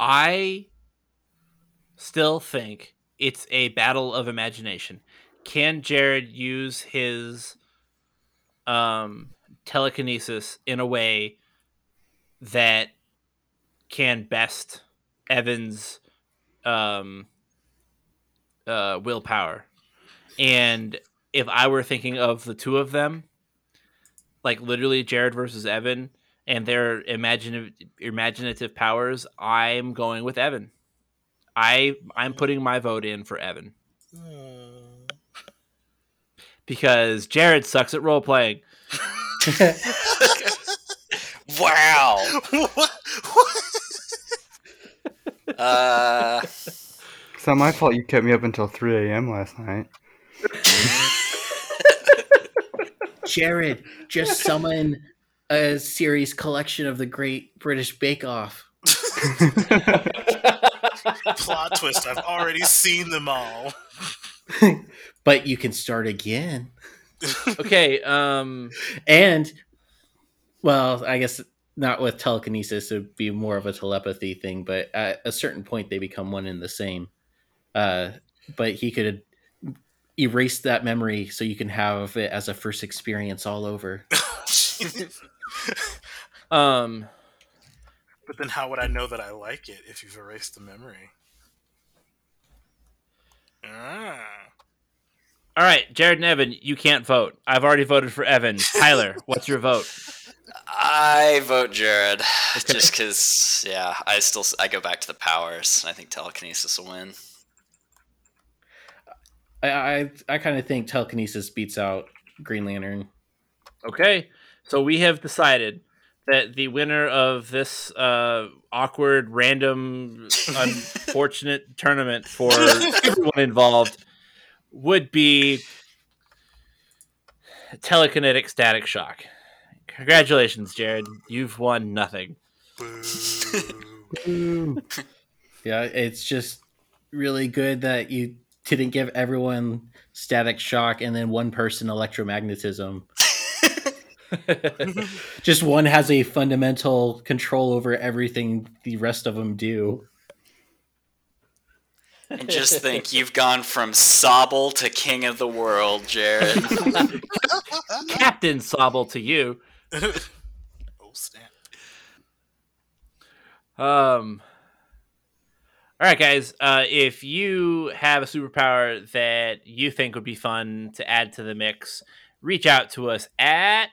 I still think it's a battle of imagination. Can Jared use his telekinesis in a way that can best Evan's willpower? And if I were thinking of the two of them, like literally Jared versus Evan and their imaginative powers, I'm going with Evan. I'm putting my vote in for Evan. Because Jared sucks at role playing. Wow. What? It's not my fault you kept me up until 3 a.m. last night. Jared, just summon a series collection of the Great British Bake Off. Plot twist, I've already seen them all. But you can start again. Okay, and, well, I guess not with telekinesis, it would be more of a telepathy thing, but at a certain point they become one and the same. But he could erase that memory so you can have it as a first experience all over. But then how would I know that I like it if you've erased the memory? All right, Jared and Evan, you can't vote. I've already voted for Evan. Tyler, what's your vote? I vote Jared, okay. Just because, yeah, I go back to the powers. I think telekinesis will win. I kind of think telekinesis beats out Green Lantern. Okay, so we have decided that the winner of this awkward, random, unfortunate tournament for everyone involved would be telekinetic static shock. Congratulations, Jared. You've won nothing. Yeah, it's just really good that you didn't give everyone static shock and then one person electromagnetism. Just one has a fundamental control over everything the rest of them do. And just think, you've gone from Sobble to King of the World, Jared. Captain Sobble to you. Oh, snap. All right, guys. If you have a superpower that you think would be fun to add to the mix, reach out to us at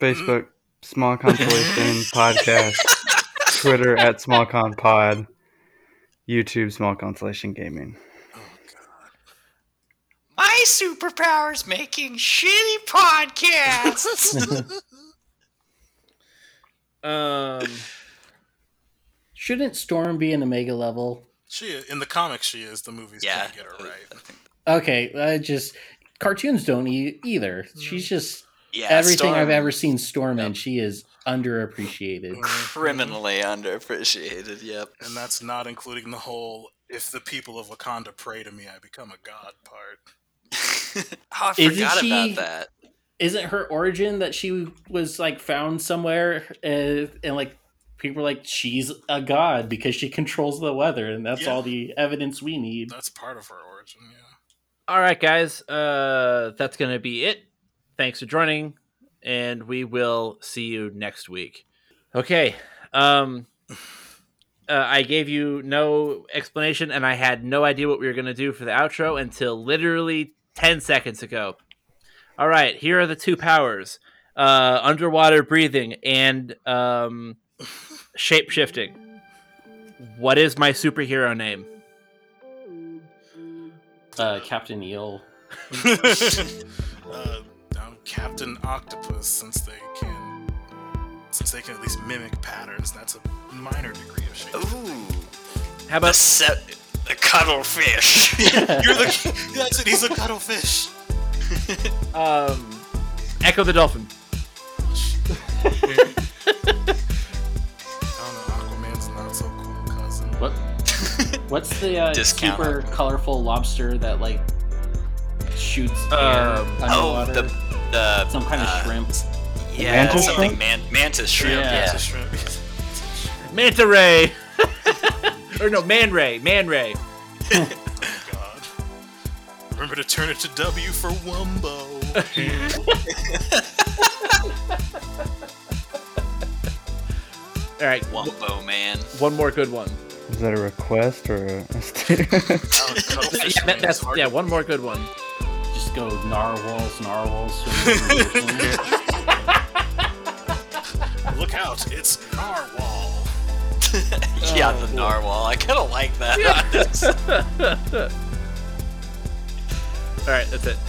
Facebook, Small Consolation Podcast. Twitter at SmallConPod, YouTube Small Consolation Gaming. Oh god! My superpower's making shitty podcasts. Shouldn't Storm be an Omega level? She in the comics she is. The movies can't get her right. Okay, cartoons don't either. She's just. Yeah, everything Storm. I've ever seen Storm in, she is underappreciated. Criminally underappreciated, yep. And that's not including the whole, if the people of Wakanda pray to me, I become a god part. Oh, I forgot about that. Isn't her origin that she was like found somewhere and like people were like, she's a god because she controls the weather and that's all the evidence we need. That's part of her origin, yeah. All right, guys, that's going to be it. Thanks for joining, and we will see you next week. Okay. I gave you no explanation, and I had no idea what we were going to do for the outro until literally 10 seconds ago. All right, here are the two powers. Underwater breathing and shape-shifting. What is my superhero name? Captain Eel. No, Captain Octopus, since they can at least mimic patterns. That's a minor degree of shame. Ooh, how about the cuttlefish? That's it. He's a cuttlefish. Echo the Dolphin. I don't know, Aquaman's not so cool cousin. What? What's the super colorful lobster that like shoots air underwater? Some kind of shrimp. Yeah, mantis something shrimp? Mantis shrimp. Yeah. Mantis shrimp. Manta ray. Or no, man ray. Man ray. Oh God! Remember to turn it to W for Wumbo. All right, Wumbo man. One more good one. Is that a request or a statement? Yeah, one more good one. Just go narwhals. Look out, it's narwhal. Yeah, the narwhal. I kind of like that. Yeah. All right, that's it.